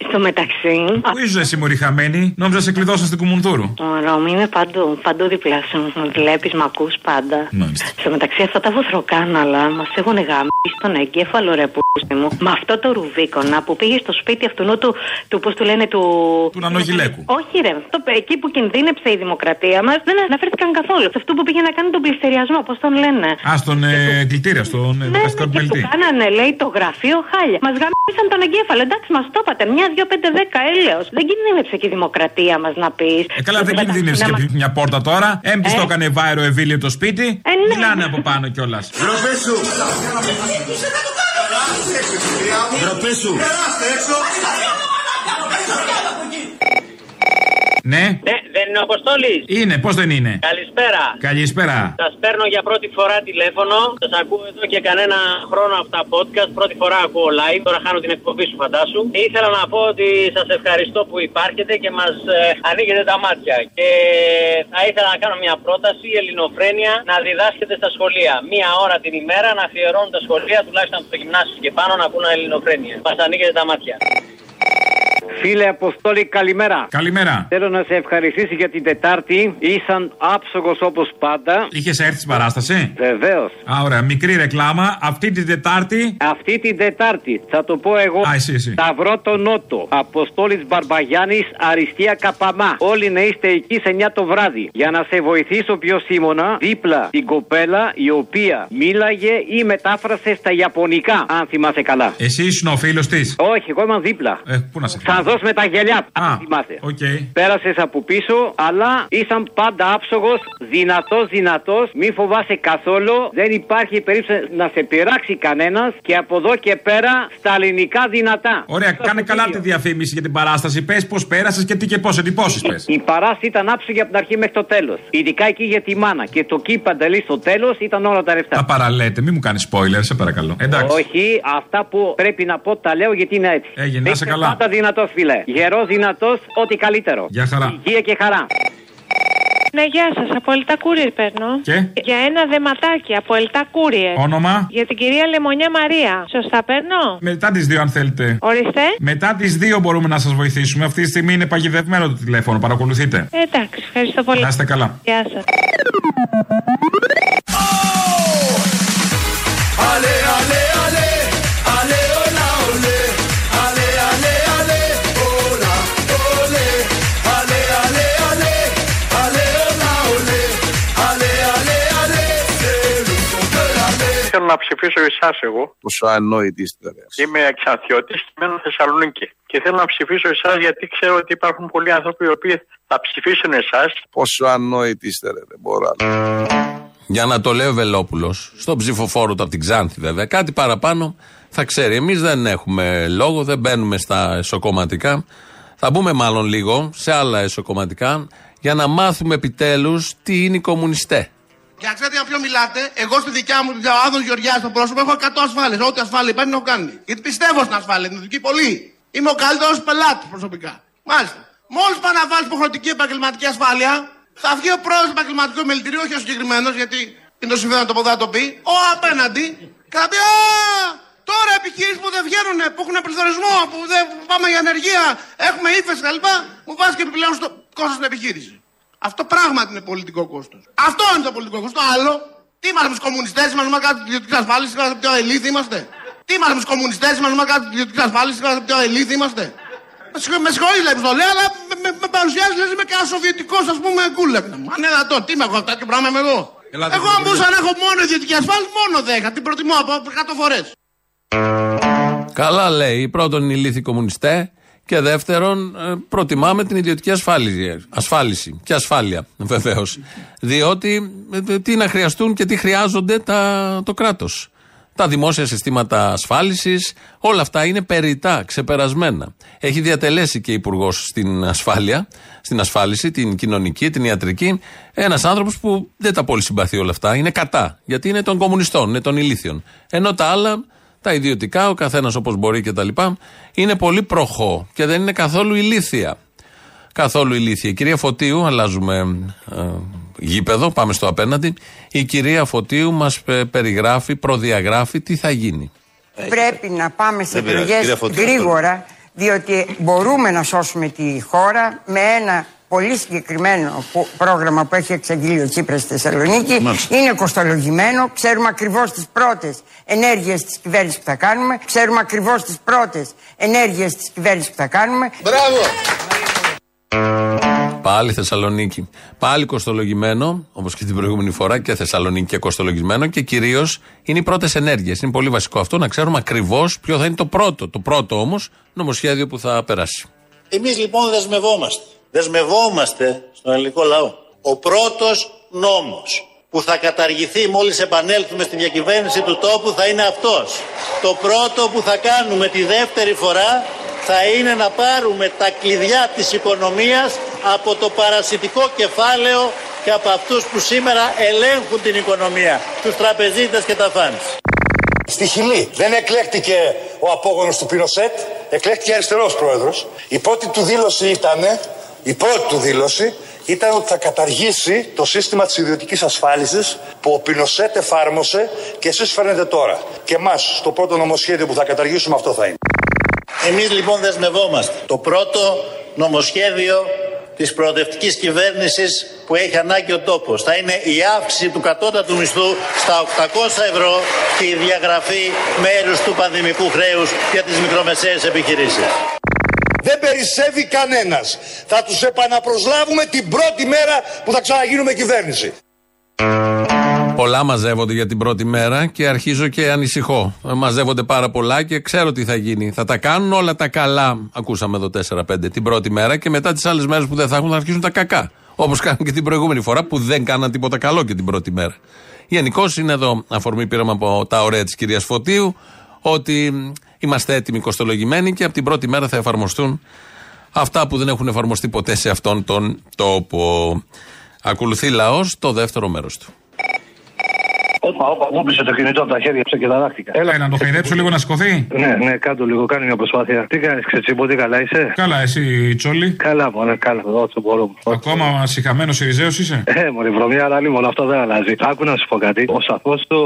Στο μεταξύ. Πού ήσουν εσύ, μωρή χαμένη? Νόμιζα σε κλειδώσαν στην Κουμουνδούρου. Ωραία, είμαι παντού. Παντού δίπλα σου. Με βλέπεις, μ' ακούς πάντα. Μάλιστα. Στο μεταξύ, αυτά τα βοθροκάναλα μας έχουν γαμίσει τον εγκέφαλο, ρε πούστη μου. Με αυτό το ρουβίκονα που πήγε στο σπίτι αυτού του. του πώς του λένε, του. του Νανογιλέκου. Όχι, ρε. Το, εκεί που κινδύνεψε η δημοκρατία μας δεν αναφέρθηκαν καθόλου. Σε αυτό που πήγε να κάνει τον πληστηριασμό, πώς τον λένε. Α, στον εγκλητήρα, στον δικαστικό πελτή. Του κάνανε, λέει, το γραφείο χάλια. Μας γαμίσαν τον εγκέφαλο. Εντάξει, μας το είπατε. Μια, δύο, πέντε, δέκα, έλεος. Δεν κινδύνευσε και η δημοκρατία μας να πεις. Ε, καλά, δεν κινδύνευσε και μας... μια πόρτα τώρα. Έμπει ε. το έκανε βάερο ευήλιο το σπίτι. Ε, ναι. Μιλάνε από πάνω κιόλας. Ροπέ σου! Ροπέ σου! Ναι. Ναι, δεν είναι ο Αποστόλης. Είναι, πώς δεν είναι. Καλησπέρα. Καλησπέρα. Σας παίρνω για πρώτη φορά τηλέφωνο. Σας ακούω εδώ και κανένα χρόνο από τα podcast. Πρώτη φορά ακούω live. Τώρα χάνω την εκπομπή σου, φαντάσου. Ήθελα να πω ότι σας ευχαριστώ που υπάρχετε και μας ε, ανοίγετε τα μάτια. Και θα ήθελα να κάνω μια πρόταση. Η ελληνοφρένεια να διδάσκεται στα σχολεία. Μία ώρα την ημέρα να αφιερώνουν τα σχολεία, τουλάχιστον από το γυμνάσιο και πάνω, να πούν ελληνοφρένεια. Μας ανοίγετε τα μάτια. Φίλε Αποστόλη, καλημέρα. Καλημέρα. Θέλω να σε ευχαριστήσω για την Τετάρτη. Ήσαν άψογος όπως πάντα. Είχες έρθει στην παράσταση? Βεβαίως. Α, ωραία, μικρή ρεκλάμα. Αυτή την Τετάρτη. Αυτή την Τετάρτη, θα το πω εγώ. Α, εσύ, εσύ. Σταυρό το Νότο. Αποστόλης Μπαρμπαγιάννης, Αριστεία Καπαμά. Όλοι να είστε εκεί σε εννιά το βράδυ. Για να σε βοηθήσω πιο σύμμονα, δίπλα την κοπέλα η οποία μίλαγε ή μετάφρασε στα Ιαπωνικά. Αν θυμάσαι καλά. Εσύ ήσουν ο φίλος της? Όχι, εγώ ήμουν δίπλα. Ε, πού να σε φύγω. Δώσ' με τα γυαλιά, αν θυμάσαι. Okay. Πέρασες από πίσω, αλλά ήσαν πάντα άψογος, δυνατός, δυνατός, μη φοβάσαι καθόλου, δεν υπάρχει περίπτωση να σε πειράξει κανένας και από εδώ και πέρα στα ελληνικά δυνατά. Ωραία, κάνε φοβίδιο. Καλά τη διαφήμιση για την παράσταση, πες πώς πέρασες και τι και πώς εντυπώσεις πες. Η παράσταση ήταν άψογη από την αρχή μέχρι το τέλος. Ειδικά εκεί για τη μάνα και το κει Παντελή στο τέλος ήταν όλα τα λεφτά. Τα παραλέτε, μη μου κάνεις spoiler, σε παρακαλώ. Εντάξει. Όχι, αυτά που πρέπει να πω τα λέω γιατί είναι έτσι. Έγινε, να είσαι καλά. Πάντα δυνατός. Φίλε, γερός, δυνατός, ό,τι καλύτερο. Γεια χαρά. Υγεία και χαρά. Ναι, γεια σας, από Ελτά Courier παίρνω. Και? Για ένα δεματάκι, από Ελτά Courier. Όνομα? Για την κυρία Λεμονιά Μαρία. Σωστά παίρνω? Μετά τις δύο, αν θέλετε. Ορίστε. Μετά τις δύο μπορούμε να σας βοηθήσουμε. Αυτή τη στιγμή είναι παγιδευμένο το τηλέφωνο, παρακολουθείτε. Εντάξει, ευχαριστώ πολύ. Να είστε καλά. Γεια σας. Να ψηφίσω εσάς εγώ. Πόσο ανόητη ιστορία. Είμαι εξανθιώτης και μένω Θεσσαλονίκη. Και θέλω να ψηφίσω εσάς γιατί ξέρω ότι υπάρχουν πολλοί άνθρωποι οι οποίοι θα ψηφίσουν εσάς. Πόσο ανόητη ιστορία, δεν μπορώ. Για να το λέει ο Βελόπουλος, στον ψηφοφόρο του από την Ξάνθη βέβαια, κάτι παραπάνω θα ξέρει. Εμείς δεν έχουμε λόγο, δεν μπαίνουμε στα εσωκομματικά. Θα μπούμε μάλλον λίγο σε άλλα εσωκομματικά για να μάθουμε επιτέλους τι είναι οι κομμουνιστές. Και να ξέρετε για ποιον μιλάτε, εγώ στη δικιά μου, ο Άδων Γεωργιάς στο πρόσωπο, έχω εκατό ασφάλειες. Ό,τι ασφάλεια υπάρχει έχω κάνει. Γιατί πιστεύω στην ασφάλεια, την ειδική πολύ. Είμαι ο καλύτερος πελάτης προσωπικά. Μάλιστα. Μόλις πάνε να βάλεις υποχρεωτική επαγγελματική ασφάλεια, Θα βγει ο πρόεδρος του επαγγελματικού μελητηρίου, όχι ο συγκεκριμένος, γιατί είναι το συμφέρον να το ποδά το πει, ο απέναντι, και θα πει, α, τώρα επιχειρήσεις που δεν βγαίνουν, που έχουν πληθωρισμό, που δεν πάμε για ανεργία, έχουμε ύφεση κτλ. Μου βάζει και επιπλέον στο κόστος στην επιχείρηση. Αυτό πράγματι είναι πολιτικό κόστος. Αυτό είναι το πολιτικό κόστος. Το άλλο, τι είμαστε με τους κομμουνιστές, είμαστε με κάτι ιδιωτική ασφάλιση, είμαστε πιο ελίθιοι είμαστε. Τι είμαστε με τους κομμουνιστές, είμαστε με κάτι ιδιωτική ασφάλιση, είμαστε πιο ελίθιοι είμαστε. Με συγχωρείς λέει που το λέω, αλλά με, με, με παρουσιάζει λέει, είμαι κανένα σοβιετικό α πούμε κούλεπ. Αν είναι δυνατόν, τι με έχω αυτά και πράγμα είμαι εγώ. Ελάτε, εγώ αν μπορούσα να έχω μόνο ιδιωτική ασφάλιση, μόνο δέκα. Την προτιμώ από εκατό φορές. Καλά λέει. Πρώτον, είναι ηλίθιοι κομμουνιστέ. Και δεύτερον, προτιμάμε την ιδιωτική ασφάλιση. Ασφάλιση. Και ασφάλεια, βεβαίως. Διότι τι να χρειαστούν και τι χρειάζονται τα, το κράτος. Τα δημόσια συστήματα ασφάλισης, όλα αυτά είναι περιτά, ξεπερασμένα. Έχει διατελέσει και υπουργός στην ασφάλεια, στην ασφάλιση, την κοινωνική, την ιατρική. Ένας άνθρωπος που δεν τα πολύ συμπαθεί όλα αυτά, είναι κατά, γιατί είναι των κομμουνιστών, είναι των ηλίθιων. Ενώ τα άλλα, τα ιδιωτικά, ο καθένας όπως μπορεί κτλ., είναι πολύ προχώ και δεν είναι καθόλου ηλίθια. Καθόλου ηλίθια. Η κυρία Φωτίου, αλλάζουμε ε, γήπεδο, πάμε στο απέναντι. Η κυρία Φωτίου μας περιγράφει, προδιαγράφει τι θα γίνει. Πρέπει να πάμε σε εκλογές γρήγορα, διότι μπορούμε να σώσουμε τη χώρα με ένα πολύ συγκεκριμένο πρόγραμμα που έχει εξαγγείλει ο Τσίπρας στη Θεσσαλονίκη. Μάλιστα. Είναι κοστολογημένο, ξέρουμε ακριβώς τις πρώτες ενέργειες της κυβέρνησης που θα κάνουμε. Ξέρουμε ακριβώς τις πρώτες ενέργειες της κυβέρνησης που θα κάνουμε. Μπράβο! Πάλι Θεσσαλονίκη. Πάλι κοστολογημένο, όπως και την προηγούμενη φορά, και Θεσσαλονίκη και κοστολογισμένο, και κυρίως είναι οι πρώτες ενέργειες. Είναι πολύ βασικό αυτό να ξέρουμε ακριβώς ποιο θα είναι το πρώτο. Το πρώτο όμως νομοσχέδιο που θα περάσει. Εμείς λοιπόν δεσμευόμαστε. Δεσμευόμαστε στον ελληνικό λαό. Ο πρώτος νόμος που θα καταργηθεί μόλις επανέλθουμε στη διακυβέρνηση του τόπου θα είναι αυτός. Το πρώτο που θα κάνουμε τη δεύτερη φορά θα είναι να πάρουμε τα κλειδιά της οικονομίας από το παρασιτικό κεφάλαιο και από αυτούς που σήμερα ελέγχουν την οικονομία, τους τραπεζίτες και τα φαντς. Στη Χιλή δεν εκλέχτηκε ο απόγονος του Πινοσέτ, εκλέχτηκε αριστερός πρόεδρος. Η πρώτη του δήλωση ήταν, η πρώτη του δήλωση ήταν ότι θα καταργήσει το σύστημα της ιδιωτικής ασφάλισης που ο Πινοσέτ εφάρμοσε και εσείς φέρνετε τώρα. Και εμάς, στο πρώτο νομοσχέδιο που θα καταργήσουμε, αυτό θα είναι. Εμείς λοιπόν δεσμευόμαστε. Το πρώτο νομοσχέδιο της προοδευτικής κυβέρνησης που έχει ανάγκη ο τόπος θα είναι η αύξηση του κατώτατου μισθού στα οκτακόσια ευρώ και η διαγραφή μέρους του πανδημικού χρέους για τις μικρομεσαίες επιχειρήσεις. Δεν περισσεύει κανένας. Θα τους επαναπροσλάβουμε την πρώτη μέρα που θα ξαναγίνουμε κυβέρνηση. Πολλά μαζεύονται για την πρώτη μέρα και αρχίζω και ανησυχώ. Μαζεύονται πάρα πολλά και ξέρω τι θα γίνει. Θα τα κάνουν όλα τα καλά, ακούσαμε εδώ τέσσερα πέντε την πρώτη μέρα, και μετά τις άλλες μέρες που δεν θα έχουν θα αρχίσουν τα κακά. Όπως κάνουν και την προηγούμενη φορά που δεν κάναν τίποτα καλό και την πρώτη μέρα. Γενικώς είναι εδώ αφορμή πήραμε από τα ωραία της κυρίας Φωτίου ότι είμαστε έτοιμοι κοστολογημένοι και από την πρώτη μέρα θα εφαρμοστούν αυτά που δεν έχουν εφαρμοστεί ποτέ σε αυτόν τον τόπο. Ακολουθεί λαός το δεύτερο μέρος του. Όπα, όπα, μου πήσε το κινητό από τα χέρια του και τα δάχτυα. Έλα, να το χαιρέψω λίγο να σηκωθεί. Ναι, ναι, κάτω λίγο, κάνει μια προσπάθεια. Τι κάνει, Ξετσίπο, τι καλά είσαι. Καλά, εσύ, Τσόλι. Καλά, μόνο, καλά, όσο μπορούμε. Ακόμα συχαμένο Ιριζέο είσαι. Ε, μωρή, βρωμιά, αλλά μόνο αυτό δεν αλλάζει. Άκου να σου πω κάτι. Ο σαφός του,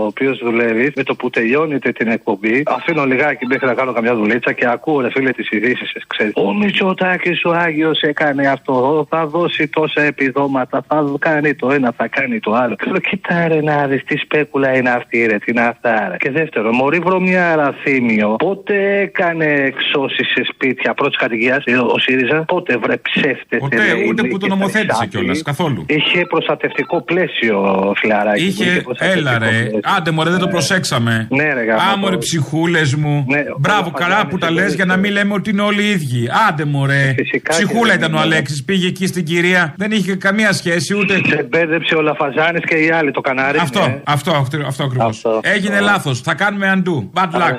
ο οποίο δουλεύει, με το που τελειώνεται την εκπομπή, αφήνω λιγάκι μέχρι να κάνω καμιά δουλίτσα και ακούω, ρε φίλε, τις ειδήσεις. Ο Μητσοτάκης ο Άγιος έκανε αυτό. Θα δώσει τόσα επιδόματα, θα κάνει το ένα, θα κάνει το άλλο. Κοιτάρε να δει. Τι σπέκουλα είναι αυτή, ρε, τι είναι αυτά, ρε. Και δεύτερον, μωρή βρωμιάρα Θήμιο, πότε έκανε εξώσει σε σπίτια πρώτη κατοικία ο ΣΥΡΙΖΑ, πότε βρε ψεύτες. Ποτέ, λέει, ούτε που το νομοθέτησε κιόλας, καθόλου. Είχε προστατευτικό πλαίσιο, φιλαράκι. Είχε, έλα ρε, πλαίσιο. Άντε μωρέ, δεν το προσέξαμε. Ναι, ρε, γαμώ, άμωρε ψυχούλες μου. Ναι, μπράβο, καλά που τα λες για να μην λέμε ότι είναι όλοι οι ίδιοι. Άντε μωρέ, ψυχούλα ήταν ο Αλέξης, πήγε εκεί στην κυρία, δεν είχε καμία σχέση ούτε. Σε μπέρδεψε ο Λαφαζάνης και οι άλλοι το κανάρι. Αυτό, αυτό, αυτό ακριβώς. Έγινε λάθος. Θα κάνουμε αντού. Bad luck.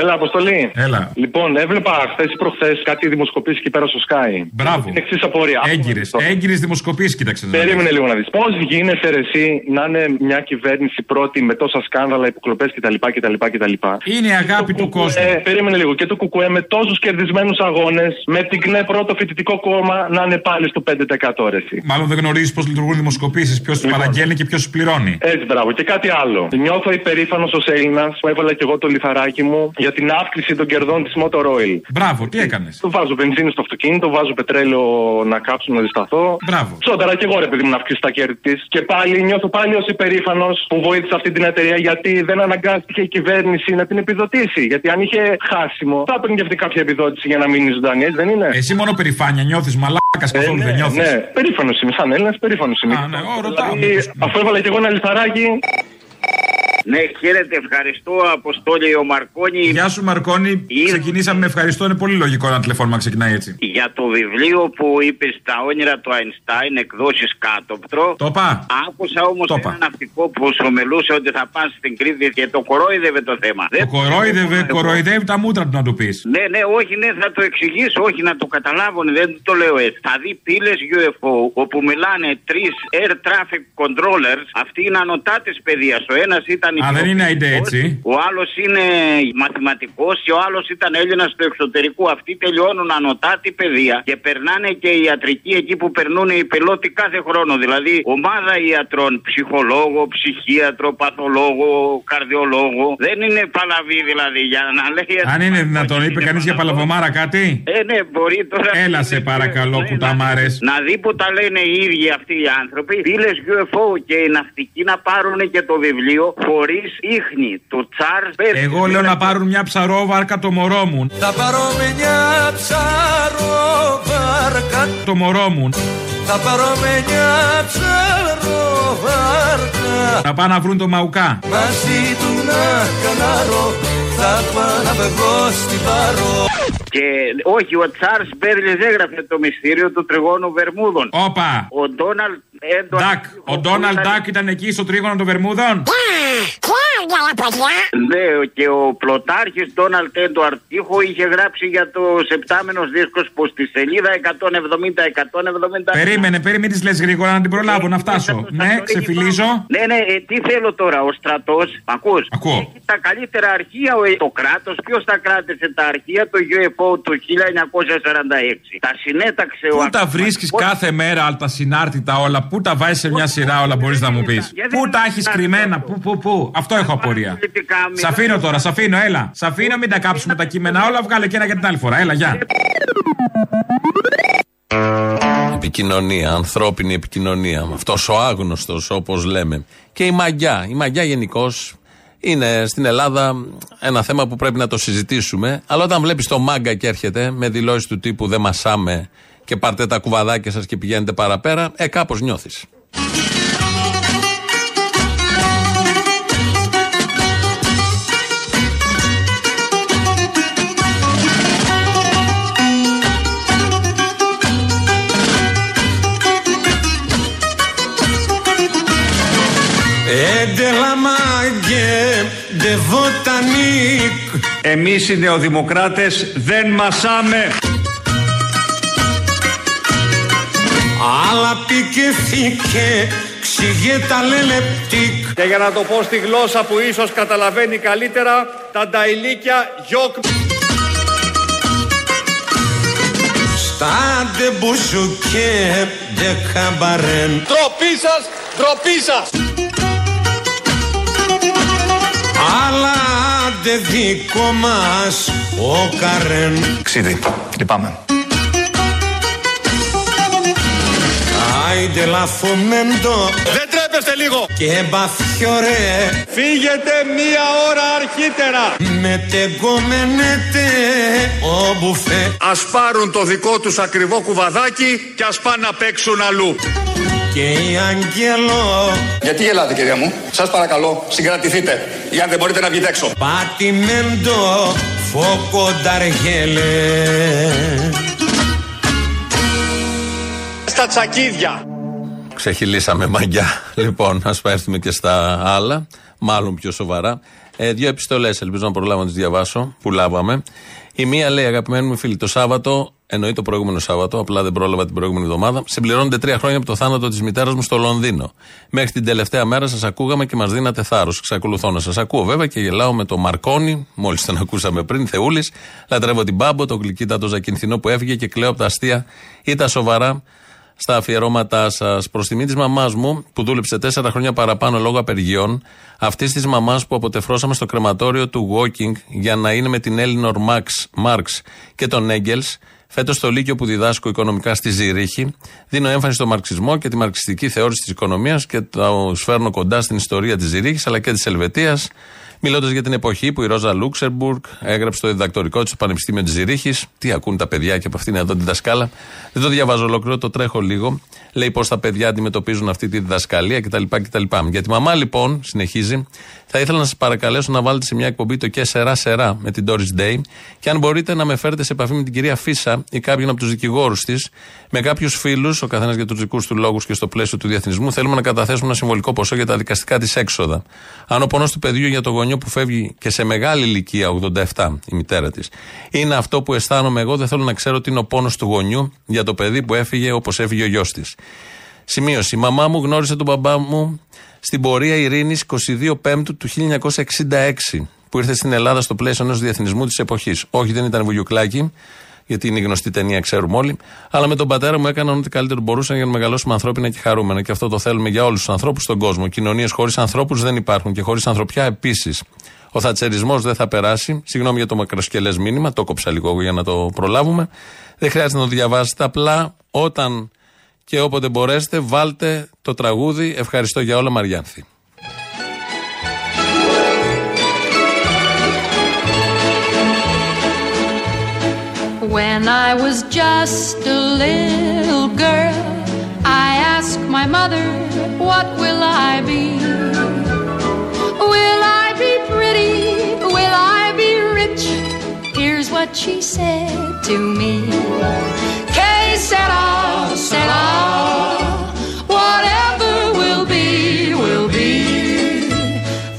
Έλα, Αποστολή. Έλα. Λοιπόν, έβλεπα χθε ή προχθέ κάτι δημοσκοπήσει εκεί πέρα στο Sky. Μπράβο. Εξή απορία. Έγκυρε δημοσκοπήσει, κοίταξε. Περίμενε λίγο να δει. Πώ γίνεται εσύ να είναι μια κυβέρνηση πρώτη με τόσα σκάνδαλα, υποκλοπές κτλ. Είναι αγάπη του κόσμου. Περίμενε λίγο. Και το Κουκουέ με τόσου κερδισμένου αγώνε, με την ΚΝΕ πρώτο φοιτητικό κόμμα να είναι πάλι στο πέντε τοις εκατό αίρεση. Μάλλον δεν γνωρίζει πώ λειτουργούν δημοσκοπήσει, ποιο του παραγγέλνει και ποιο του πληρώνει. Έτσι, μπράβο. Και κάτι άλλο. Νιώθω υπερήφανο ω Έλληνα που έβαλα και εγώ το λιθαράκι μου για την αύξηση των κερδών της Motor Oil. Μπράβο, τι έκανες. Του βάζω βενζίνη στο αυτοκίνητο, βάζω πετρέλαιο να κάψω, να δισταθώ. Μπράβο. Σόνταρα και εγώ ρε παιδί μου να αυξήσει τα κέρδη της. Και πάλι νιώθω πάλι ως υπερήφανος που βοήθησε αυτή την εταιρεία γιατί δεν αναγκάστηκε η κυβέρνηση να την επιδοτήσει. Γιατί αν είχε χάσιμο, θα έπαιρνε και αυτή κάποια επιδότηση για να μείνει ζωντανή, δεν είναι. Εσύ μόνο περηφάνεια νιώθεις, μαλάκα καθόλου ε, δεν νιώθεις. Ναι, περήφανος είμαι, σαν Έλληνας, περήφανος είμαι. Α, ναι, ο, ρωτάω, δηλαδή, αφού έβαλα και εγώ ένα λιθαράκι. Ναι, χαίρετε, ευχαριστώ, Αποστόλη, ο Μαρκόνη. Γεια σου, Μαρκόνη. Ή... Ξεκινήσαμε με ευχαριστώ, είναι πολύ λογικό ένα τηλεφώνημα ξεκινάει έτσι. Για το βιβλίο που είπες «Τα όνειρα του Αϊνστάιν», εκδόσεις Κάτοπτρο. Το πα. Άκουσα όμως έναν ναυτικό που σου μιλούσε ότι θα πας στην Κρήτη και το κορόιδευε το θέμα. Το δεν... κορόιδευε, κοροϊδεύει τα μούτρα του να του πεις. Ναι, ναι, όχι, ναι, θα το εξηγήσω, όχι να το καταλάβουν, δεν το λέω έτσι. Θα δει πύλες γιου εφ ο όπου μιλάνε τρεις air traffic controllers, αυτοί είναι ανωτάτες παιδείας. Ο ένας ήταν. Α, δεν είναι είτε έτσι. Ο άλλος είναι μαθηματικός και ο άλλος ήταν Έλληνας του εξωτερικού. Αυτοί τελειώνουν ανωτάτη παιδεία και περνάνε και ιατρική εκεί που περνούν οι πιλότοι κάθε χρόνο. Δηλαδή, ομάδα ιατρών, ψυχολόγο, ψυχίατρο, παθολόγο, καρδιολόγο. Δεν είναι παλαβή, δηλαδή, για να λέει. Αν είναι δυνατόν, είπε κανείς για παλαβομάρα κάτι. Ε, ναι, μπορεί τώρα. Έλα σε παρακαλώ, ναι, κουταμάρες. Να, να δει που τα λένε οι ίδιοι αυτοί οι άνθρωποι. Φίλες γιου εφ ο και οι ναυτικοί να πάρουν και το βιβλίο. Χωρίς ίχνη, το Τσάρλς Μπέρτιν. Εγώ λέω να πάρουν μια ψαρόβαρκα το μωρό μου. Θα πάρω μια ψαρόβαρκα το μωρό μου. Θα πάρω μια ψαρόβαρκα. Θα πάνε να βρουν το Μαουκά. Μαζί του να κανάρω. Θα πάω να πεγώ στην Πάρο. Και όχι, ο Τσάρλς Μπέρτιν έγραφε το μυστήριο του τριγώνου Βερμούδων. Όπα. Ο Ντόναλντ Ντακ. Ο Ντόναλντ Ντακ ήταν εκεί στο τρίγωνο των Βερμούδων. Ναι, και ο πλωτάρχης Ντόναλντ Έντουαρντ Τοίχο είχε γράψει για το σεπτάμενος δίσκος που στη σελίδα εκατόν εβδομήντα εκατόν εβδομήντα. Περίμενε, περίμενε τις λες γρήγορα να την προλάβω, να φτάσω. Ναι, ξεφυλίζω. Ναι, ναι, τι θέλω τώρα, ο στρατός, ακούς. Ακούω. Τα καλύτερα αρχεία το κράτος, ποιος τα κράτησε τα αρχεία, το γιου εφ ο του χίλια εννιακόσια σαράντα έξι. Τα συνέταξε ο... Πού τα βρίσκεις κάθε μέρα, αλλά τα συνάρτητα όλα, πού τα βάζεις σε μια σειρά όλα μπορείς να μου πεις. Πού τα έχεις κρυμμένα, πού, πού, πού. Αυτό έχω απορία. Σ' αφήνω τώρα, σ' αφήνω, έλα. Σ' αφήνω, μην τα κάψουμε τα κείμενα όλα. Βγάλε και ένα για την άλλη φορά. Έλα, γεια. Επικοινωνία, ανθρώπινη επικοινωνία. Αυτός ο άγνωστος, όπως λέμε. Και η μαγιά. Η μαγιά γενικώς είναι στην Ελλάδα ένα θέμα που πρέπει να το συζητήσουμε. Αλλά όταν βλέπεις το μάγκα και έρχεται με δηλώσεις του τύπου «Δεν μασάμε» και πάρτε τα κουβαδάκια σας και πηγαίνετε παραπέρα, ε, κάπως νιώθεις. Εμείς οι νεοδημοκράτες δεν μασάμε. Αλλά πικεθήκε ξηγέτα λελεπτικ. Και για να το πω στη γλώσσα που ίσως καταλαβαίνει καλύτερα, τα νταηλίκια γιοκ. Στα ντε μπουζουκέ ντε καμπαρέν. Ντροπή σας, ντροπή σας. Αλλά άντε δικό μας ο Καρέν. Ξίδι, λυπάμαι. Άιντε λαφωμέντο. Δεν τρέπεστε λίγο. Και μπαφιωρέ. Φύγετε μία ώρα αρχίτερα. Με τεγκομενέτε ο μπουφέ. Ας πάρουν το δικό τους ακριβό κουβαδάκι και ας πάνε να παίξουν αλλού. Και η Αγγελό. Γιατί γελάτε, κυρία μου? Σας παρακαλώ, συγκρατηθείτε. Για αν δεν μπορείτε να βγείτε έξω. Πάτιμεντο φωκονταργέλε. Στα τσακίδια. Ξεχυλήσαμε μαγιά. Λοιπόν, ας έρθουμε και στα άλλα, μάλλον πιο σοβαρά. Ε, δύο επιστολές, ελπίζω να προλάβω να τις διαβάσω, που λάβαμε. Η μία λέει: αγαπημένοι μου φίλοι, το Σάββατο, εννοεί το προηγούμενο Σάββατο, απλά δεν πρόλαβα την προηγούμενη εβδομάδα, συμπληρώνονται τρία χρόνια από το θάνατο της μητέρας μου στο Λονδίνο. Μέχρι την τελευταία μέρα σας ακούγαμε και μας δίνατε θάρρος. Εξακολουθώ να σας ακούω βέβαια και γελάω με το Μαρκόνι, μόλις τον ακούσαμε πριν, Θεούλης. Λατρεύω την Μπάμπο, τον γλυκύτατο Ζακυνθινό που έφυγε και κλαίω από τα αστεία ή τα σοβαρά στα αφιερώματά σας. Προς τιμή της μαμάς μου που δούλεψε τέσσερα χρόνια παραπάνω λόγω απεργιών, αυτής της μαμάς που αποτεφρώσαμε στο κρεματόριο του Walking για να είναι με την Έλινορ Μάρξ και τον Έγγελς, φέτος στο Λύκειο που διδάσκω οικονομικά στη Ζηρίχη, δίνω έμφαση στο μαρξισμό και τη μαρξιστική θεώρηση της οικονομίας και το φέρνω κοντά στην ιστορία της Ζηρίχης αλλά και της Ελβετίας, μιλώντας για την εποχή που η Ρόζα Λούξεμπουργ έγραψε το διδακτορικό της στο Πανεπιστήμιο της Ζηρίχης. Τι ακούν τα παιδιά και από αυτήν εδώ τη διδασκάλα. Δεν το διαβάζω ολόκληρο, το τρέχω λίγο. Λέει πώς τα παιδιά αντιμετωπίζουν αυτή τη διδασκαλία κτλ. κτλ. Για τη μαμά, λοιπόν, συνεχίζει, θα ήθελα να σας παρακαλέσω να βάλετε σε μια εκπομπή το «Και σερά σερά» με την Doris Day και αν μπορείτε να με φέρετε σε επαφή με την κυρία Φίσα ή κάποιον από τους δικηγόρους της, με κάποιους φίλους, ο καθένας για τους δικούς του λόγους και στο πλαίσιο του διεθνισμού, θέλουμε να καταθέσουμε ένα συμβολικό ποσό για τα δικαστικά της έξοδα. Αν ο πονός του παιδιού για το γονιό που φεύγει και σε μεγάλη ηλικία, ογδόντα επτά η μητέρα της, είναι αυτό που αισθάνομαι εγώ, δεν θέλω να ξέρω τι είναι ο πόνος του γονιού για το παιδί που έφυγε όπως έφυγε ο γιος της. Σημείωση. Η μαμά μου γνώρισε τον μπαμπά μου στην πορεία ειρήνης είκοσι δύο Πέμπτου του χίλια εννιακόσια εξήντα έξι, που ήρθε στην Ελλάδα στο πλαίσιο ενός διεθνισμού της εποχής. Όχι, δεν ήταν Βουγιουκλάκη, γιατί είναι η γνωστή ταινία, ξέρουμε όλοι, αλλά με τον πατέρα μου έκαναν ό,τι καλύτερο μπορούσαν για να μεγαλώσουμε ανθρώπινα και χαρούμενα. Και αυτό το θέλουμε για όλους τους ανθρώπους στον κόσμο. Κοινωνίες χωρίς ανθρώπους δεν υπάρχουν και χωρίς ανθρωπιά επίσης. Ο θατσερισμός δεν θα περάσει. Συγγνώμη για το μακροσκελές μήνυμα, το κόψα λίγο για να το προλάβουμε. Δεν χρειάζεται να το διαβάσετε, απλά όταν και όποτε μπορέσετε, βάλτε το τραγούδι «Ευχαριστώ για όλα, Μαριάνθη». When I was just a little girl, I asked my mother, what will I be? Will I be pretty? Will I be rich? Here's what she said to me. Que sera, sera. Whatever will be, will be.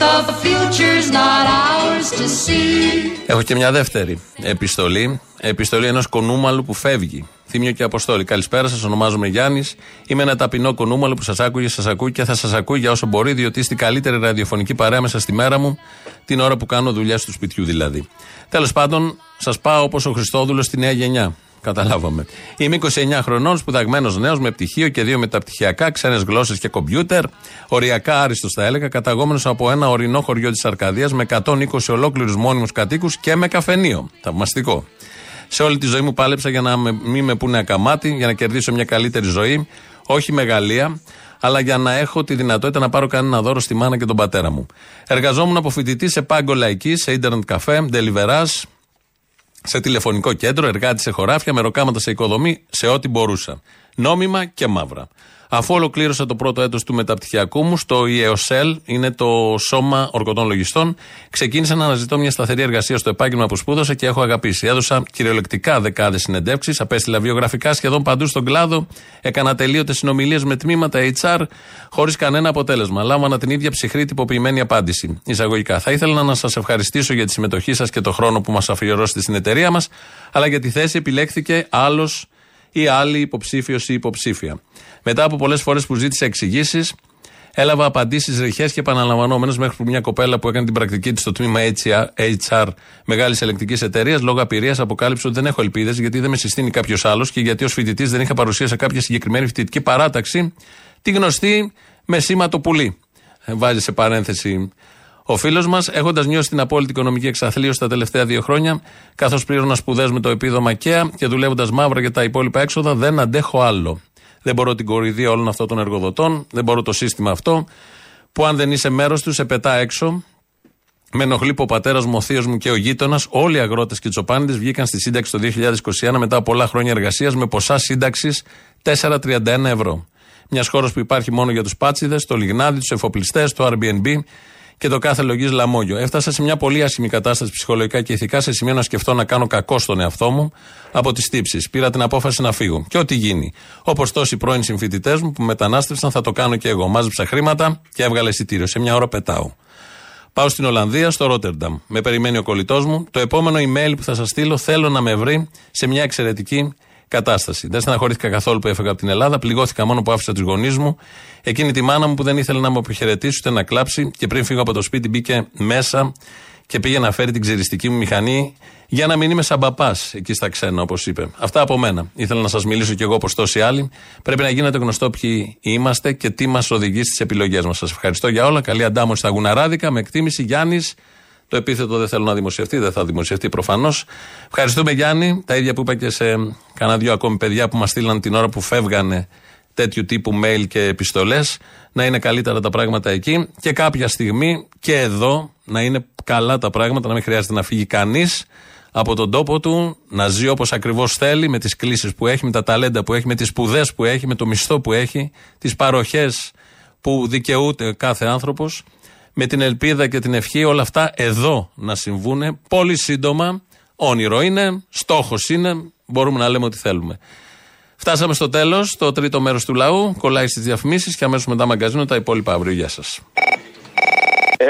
The future's not ours to see. Έχω και μια δεύτερη επιστολή. Επιστολή ενός κονούμαλου που φεύγει. Θύμιο και Αποστόλη. Καλησπέρα σας, ονομάζομαι Γιάννης. Είμαι ένα ταπεινό κονούμαλο που σας άκουγε, σας ακούει και θα σας ακούει για όσο μπορεί, διότι είστε η καλύτερη ραδιοφωνική παρέα μέσα στη μέρα μου, την ώρα που κάνω δουλειάς του σπιτιού δηλαδή. Τέλος πάντων, σας πάω όπως ο Χριστόδουλος στη νέα γενιά. Καταλάβαμε. Είμαι είκοσι εννιά χρονών, σπουδαγμένος νέος με πτυχίο και δύο μεταπτυχιακά, ξένες γλώσσες και κομπιούτερ, οριακά άριστος θα έλεγα, καταγόμενος από ένα ορεινό χωριό της Αρκαδίας με εκατόν είκοσι ολόκληρους μόνιμους κατοίκους και με καφενείο. Θαυμαστικό. Σε όλη τη ζωή μου πάλεψα για να με, μην με πούνε ακαμάτι, για να κερδίσω μια καλύτερη ζωή, όχι μεγαλεία, αλλά για να έχω τη δυνατότητα να πάρω κανένα δώρο στη μάνα και τον πατέρα μου. Εργαζόμουν από φοιτητή σε πάγκο λαϊκή, σε ίντερνετ καφέ, ντελιβεράς, σε τηλεφωνικό κέντρο, εργάτη σε χωράφια, με ροκάματα σε οικοδομή, σε ό,τι μπορούσα. Νόμιμα και μαύρα. Αφού ολοκλήρωσα το πρώτο έτος του μεταπτυχιακού μου, στο ΙΕΟΣΕΛ, είναι το Σώμα Ορκωτών Λογιστών, ξεκίνησα να αναζητώ μια σταθερή εργασία στο επάγγελμα που σπούδασα και έχω αγαπήσει. Έδωσα κυριολεκτικά δεκάδες συνεντεύξεις, απέστειλα βιογραφικά σχεδόν παντού στον κλάδο, έκανα τελείωτες συνομιλίες με τμήματα έιτς αρ, χωρίς κανένα αποτέλεσμα. Λάμβανα την ίδια ψυχρή τυποποιημένη απάντηση. Εισαγωγικά. Θα ήθελα να σας ευχαριστήσω για τη συμμετοχή σας και το χρόνο που μας αφιερώσετε στην εταιρεία μας, αλλά για τη θέση επιλέχθηκε άλλος ή άλλη υποψήφιος ή υποψήφια. Μετά από πολλές φορές που ζήτησα εξηγήσεις, έλαβα απαντήσεις ρηχές και επαναλαμβανόμενες μέχρι που μια κοπέλα που έκανε την πρακτική της στο τμήμα έιτς αρ μεγάλης ελεγκτικής εταιρείας λόγω απειρίας αποκάλυψε ότι δεν έχω ελπίδες γιατί δεν με συστήνει κάποιος άλλος και γιατί ως φοιτητής δεν είχα παρουσία σε κάποια συγκεκριμένη φοιτητική παράταξη, τη γνωστή με σήμα το πουλί. Βάζει σε παρένθεση ο φίλος μας, έχοντας νιώσει την απόλυτη οικονομική εξαθλίωση τα τελευταία δύο χρόνια, καθώς πλήρωνα σπουδές με το επίδομα ΚΕΑ και δουλεύοντας μαύρα για τα υπόλοιπα έξοδα, δεν αντέχω άλλο. Δεν μπορώ την κοροϊδία όλων αυτών των εργοδοτών, δεν μπορώ το σύστημα αυτό, που αν δεν είσαι μέρος του, σε πετά έξω. Με ενοχλεί που ο πατέρας μου, ο θείος μου και ο γείτονας, όλοι οι αγρότες και τσοπάνιδες βγήκαν στη σύνταξη το δύο χιλιάδες είκοσι ένα μετά πολλά χρόνια εργασίας με ποσά σύνταξης τετρακόσια τριάντα ένα ευρώ. Μιας χώρας που υπάρχει μόνο για τους πάτσιδες, το λιγνάδι, τους εφοπλιστές, το Airbnb και το κάθε λογής λαμόγιο. Έφτασα σε μια πολύ άσχημη κατάσταση ψυχολογικά και ηθικά, σε σημείο να σκεφτώ να κάνω κακό στον εαυτό μου από τις τύψεις. Πήρα την απόφαση να φύγω. Και ό,τι γίνει. Όπως τόσοι πρώην συμφοιτητές μου που μετανάστευσαν, θα το κάνω και εγώ. Μάζεψα χρήματα και έβγαλα εισιτήριο. Σε μια ώρα πετάω. Πάω στην Ολλανδία, στο Ρότερνταμ. Με περιμένει ο κολλητός μου. Το επόμενο email που θα σας στείλω θέλω να με βρει σε μια εξαιρετική κατάσταση. Δεν στεναχωρήθηκα καθόλου που έφυγα από την Ελλάδα. Πληγώθηκα μόνο που άφησα τους γονείς μου. Εκείνη τη μάνα μου που δεν ήθελε να με αποχαιρετήσει ούτε να κλάψει. Και πριν φύγω από το σπίτι μπήκε μέσα και πήγε να φέρει την ξυριστική μου μηχανή για να μην είμαι σαν παπάς εκεί στα ξένα, όπως είπε. Αυτά από μένα. Ήθελα να σας μιλήσω κι εγώ όπως τόσοι άλλοι. Πρέπει να γίνεται γνωστό ποιοι είμαστε και τι μας οδηγεί στις επιλογές μας. Σας ευχαριστώ για όλα. Καλή αντάμωση στα γουναράδικα. Με εκτίμηση, Γιάννης. Το επίθετο δεν θέλω να δημοσιευτεί, δεν θα δημοσιευτεί προφανώς. Ευχαριστούμε, Γιάννη. Τα ίδια που είπα και σε κανένα δυο ακόμη παιδιά που μας στείλαν την ώρα που φεύγανε τέτοιου τύπου mail και επιστολές. Να είναι καλύτερα τα πράγματα εκεί και κάποια στιγμή και εδώ να είναι καλά τα πράγματα, να μην χρειάζεται να φύγει κανείς από τον τόπο του, να ζει όπως ακριβώς θέλει, με τις κλίσεις που έχει, με τα ταλέντα που έχει, με τις σπουδές που έχει, με το μισθό που έχει, τις παροχές που δικαιούται κάθε άνθρωπος, με την ελπίδα και την ευχή όλα αυτά εδώ να συμβούνε πολύ σύντομα. Όνειρο είναι, στόχος είναι, μπορούμε να λέμε ό,τι θέλουμε. Φτάσαμε στο τέλος, το τρίτο μέρος του λαού, κολλάει στις διαφημίσεις και αμέσως μετά μαγκαζίνο, τα υπόλοιπα αύριο. Γεια σας.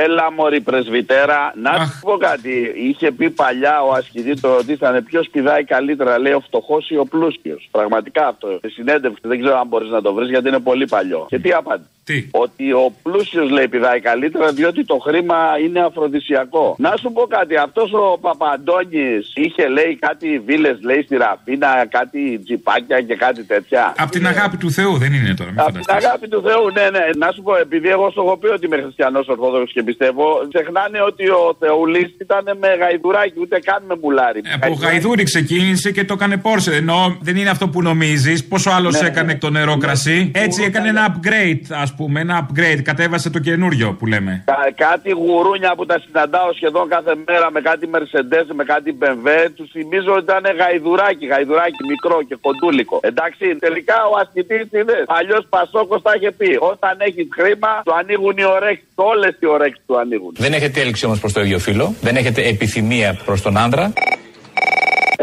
Έλα μωρή πρεσβυτέρα, να σου πω κάτι. Είχε πει παλιά ο ασκητή, το ρωτήσανε ποιος πηδάει καλύτερα, λέει ο φτωχός ή ο πλούσιος. Πραγματικά αυτό. Στη συνέντευξη δεν ξέρω αν μπορείς να το βρεις γιατί είναι πολύ παλιό. Και τι απάντησε. Τι? Ότι ο πλούσιος λέει πηδάει καλύτερα διότι το χρήμα είναι αφροδισιακό. Να σου πω κάτι, αυτός ο Παπαντώνης είχε λέει κάτι βίλες λέει στη Ραφίνα, κάτι τζιπάκια και κάτι τέτοια. Απ' την αγάπη του Θεού δεν είναι τώρα. Απ' την αγάπη του Θεού, ναι, ναι. Να σου πω, επειδή εγώ στο έχω πει ότι είμαι χριστιανός ορθόδοξος και πιστεύω, ξεχνάνε ότι ο Θεούλης ήταν με γαϊδουράκι, ούτε καν με μπουλάρι. Ε, από γαϊδούρι ξεκίνησε και το έκανε Πόρσε. Ενώ δεν είναι αυτό που νομίζεις. Πόσο άλλο ναι, έκανε το νερό ναι, κρασί. Ναι, έτσι έκανε ναι, ένα upgrade, α πούμε, ένα upgrade. Κατέβασε το καινούριο που λέμε. Κά, κάτι γουρούνια που τα συναντάω σχεδόν κάθε μέρα με κάτι Mercedes, με κάτι μπι εμ ντάμπλιου. Του θυμίζω ότι ήταν γαϊδουράκι, γαϊδουράκι μικρό και κοντούλικο. Εντάξει, τελικά ο ασκητής είδε. Αλλιώς Πασόκος τα είχε πει. Όταν έχει χρήμα, το ανοίγουν οι ορέξεις. Όλες οι ορέξεις του ανοίγουν. Δεν έχετε έλξη όμως προς το ίδιο φύλο. Δεν έχετε επιθυμία προς τον άντρα.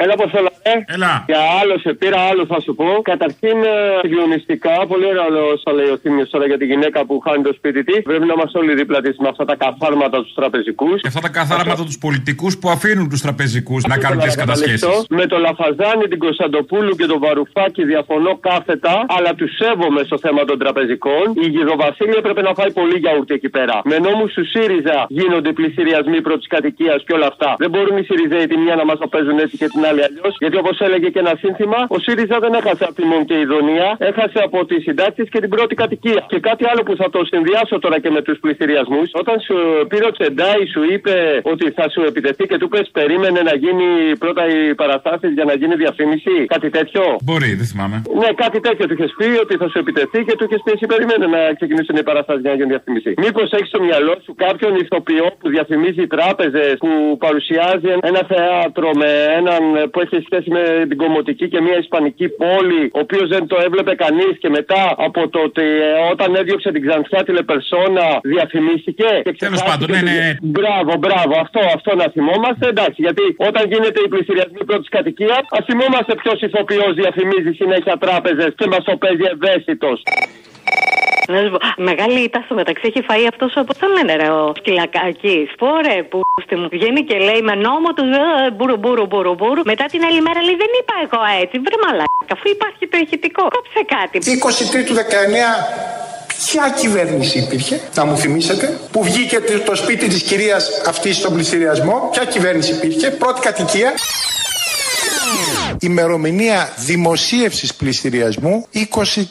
Έλα, πώς θέλω, ε. Έλα. Για άλλο σε πήρα, άλλο θα σου πω. Καταρχήν, συγκλονιστικά, πολύ ωραίο όσα λέει ο Θήμιος τώρα για τη γυναίκα που χάνει το σπίτι της. Πρέπει να είμαστε όλοι δίπλα της με αυτά τα καθάρματα τους τραπεζικούς. Και αυτά τα καθάρματα τους πολιτικούς που αφήνουν τους τραπεζικούς να κάνουν τις κατασχέσεις. Με το Λαφαζάνη, την Κωνσταντοπούλου και τον Βαρουφάκη διαφωνώ κάθετα, αλλά τους σέβομαι στο θέμα των τραπεζικών. Η Γιδοβασίλη πρέπει να φάει πολύ γιαούρτι εκεί πέρα. Με νόμους του ΣΥΡΙΖΑ γίνονται πλησιριασμοί πρώτης κατοικίας και όλα αυτά. Δεν μπορούν οι ΣΥΡΙΖΑΙ τη μια να μας το παίζουν έτσι και την άλλη. Αλλιώς, γιατί όπως έλεγε και ένα σύνθημα, ο ΣΥΡΙΖΑ δεν έχασε από τη Μοικεδονία, έχασε από τις συντάξεις και την πρώτη κατοικία. Και κάτι άλλο που θα το συνδυάσω τώρα και με τους πληθυριασμούς, όταν σου πήρε ο Τσεντάι, σου είπε ότι θα σου επιτεθεί και του πες περίμενε να γίνει πρώτα οι παραστάσεις για να γίνει διαφήμιση, κάτι τέτοιο. Μπορεί, δεν θυμάμαι. Ναι, κάτι τέτοιο του είχες πει ότι θα σου επιτεθεί και του είχες πει εσύ περίμενε να ξεκινήσουν οι παραστάσεις για να γίνει διαφήμιση. Μήπως έχεις στο μυαλό σου κάποιον ηθοποιό που διαφημίζει τράπεζες, που παρουσιάζει ένα θέατρο με έναν που έχει σχέση με την Κομωτική και μια ισπανική πόλη, ο οποίος δεν το έβλεπε κανείς και μετά από το ότι ε, όταν έδιωξε την Ξανθιά τηλεπερσόνα διαφημίστηκε. Τέλος πάντων, ναι, ναι, ναι. Μπράβο, μπράβο, αυτό, αυτό να θυμόμαστε. Εντάξει, γιατί όταν γίνεται η πλησιριασμή πρώτης κατοικίας, ας θυμόμαστε ποιος ηθοποιός διαφημίζει συνέχεια τράπεζες και μας το παίζει ευαίσθητος. Μεγάλη ήττα στο μεταξύ έχει φάει αυτός ο, πώς τον λένε ρε, ο Σκυλακάκης. Πόρε που στη μου βγαίνει και λέει με νόμο του μπούρου μπούρου μπούρου μπούρου. Μετά την άλλη μέρα λέει δεν είπα εγώ έτσι, βρε μαλάκα, αφού υπάρχει το ηχητικό, κόψε κάτι. εικοστή τρίτη του δεκαεννέα ποια κυβέρνηση υπήρχε, να μου θυμίσετε, που βγήκε το σπίτι της κυρίας αυτής στον πληστηριασμό, ποια κυβέρνηση υπήρχε, πρώτη κατοικία. Ημερομηνία δημοσίευσης πληστηριασμού εικοστή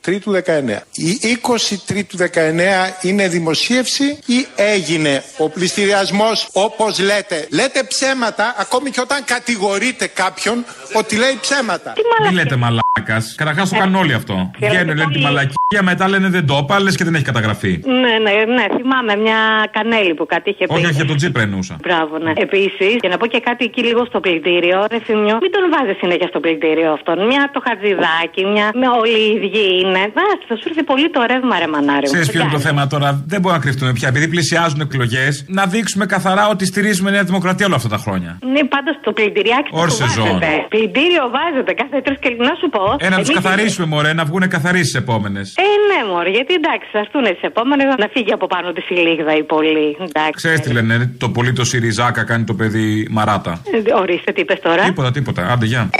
τρίτη του δεκαεννέα. Η εικοστή τρίτη του δεκαεννέα είναι δημοσίευση ή έγινε ο πληστηριασμός όπως λέτε? Λέτε ψέματα ακόμη και όταν κατηγορείτε κάποιον ότι λέει ψέματα. Μην λέτε μαλάκας. Καταρχάς το κάνουν όλοι αυτό. Βγαίνουν, λένε τη μαλακία, μετά λένε δεν το είπα, λες και δεν έχει καταγραφεί. Ναι, ναι, ναι. Θυμάμαι μια κανέλη που κάτι είχε πει. Όχι, όχι, τον Τσίπρα εννοούσα. Μπράβο, ναι. Επίσης, για να πω και κάτι εκεί λίγο στο πλυντήριο, ρε Θήμιο, μην τον βάλει φωνάζει συνέχεια στο πλυντήριο αυτόν. Μια το Χατζηδάκι, μια. Με όλοι οι ίδιοι είναι. Βάσκε, θα σου έρθει πολύ το ρεύμα, ρε μανάρι. Ξέρεις ποιο είναι το θέμα τώρα. Δεν μπορούμε να κρυφτούμε πια. Επειδή πλησιάζουν εκλογές, να δείξουμε καθαρά ότι στηρίζουμε Νέα Δημοκρατία όλα αυτά τα χρόνια. Ναι, πάντως το πλυντηριάκι του βάζεται. Πλυντήριο βάζεται κάθε τρεις και να σου πω. Ε, να τους καθαρίσουμε, μωρέ, να βγουν καθαρίσεις επόμενες. Ε, ναι, μωρέ, γιατί εντάξει, θα έρθουν τις επόμενες να φύγει από πάνω τη συλλήγδα η πολύ. Ξέρεις τι λένε, το πολύ το Σιριζάκα κάνει το παιδί μαράτα. Ορίστε, τι είπες τώρα. Τίποτα, τίποτα. Άντε, γεια.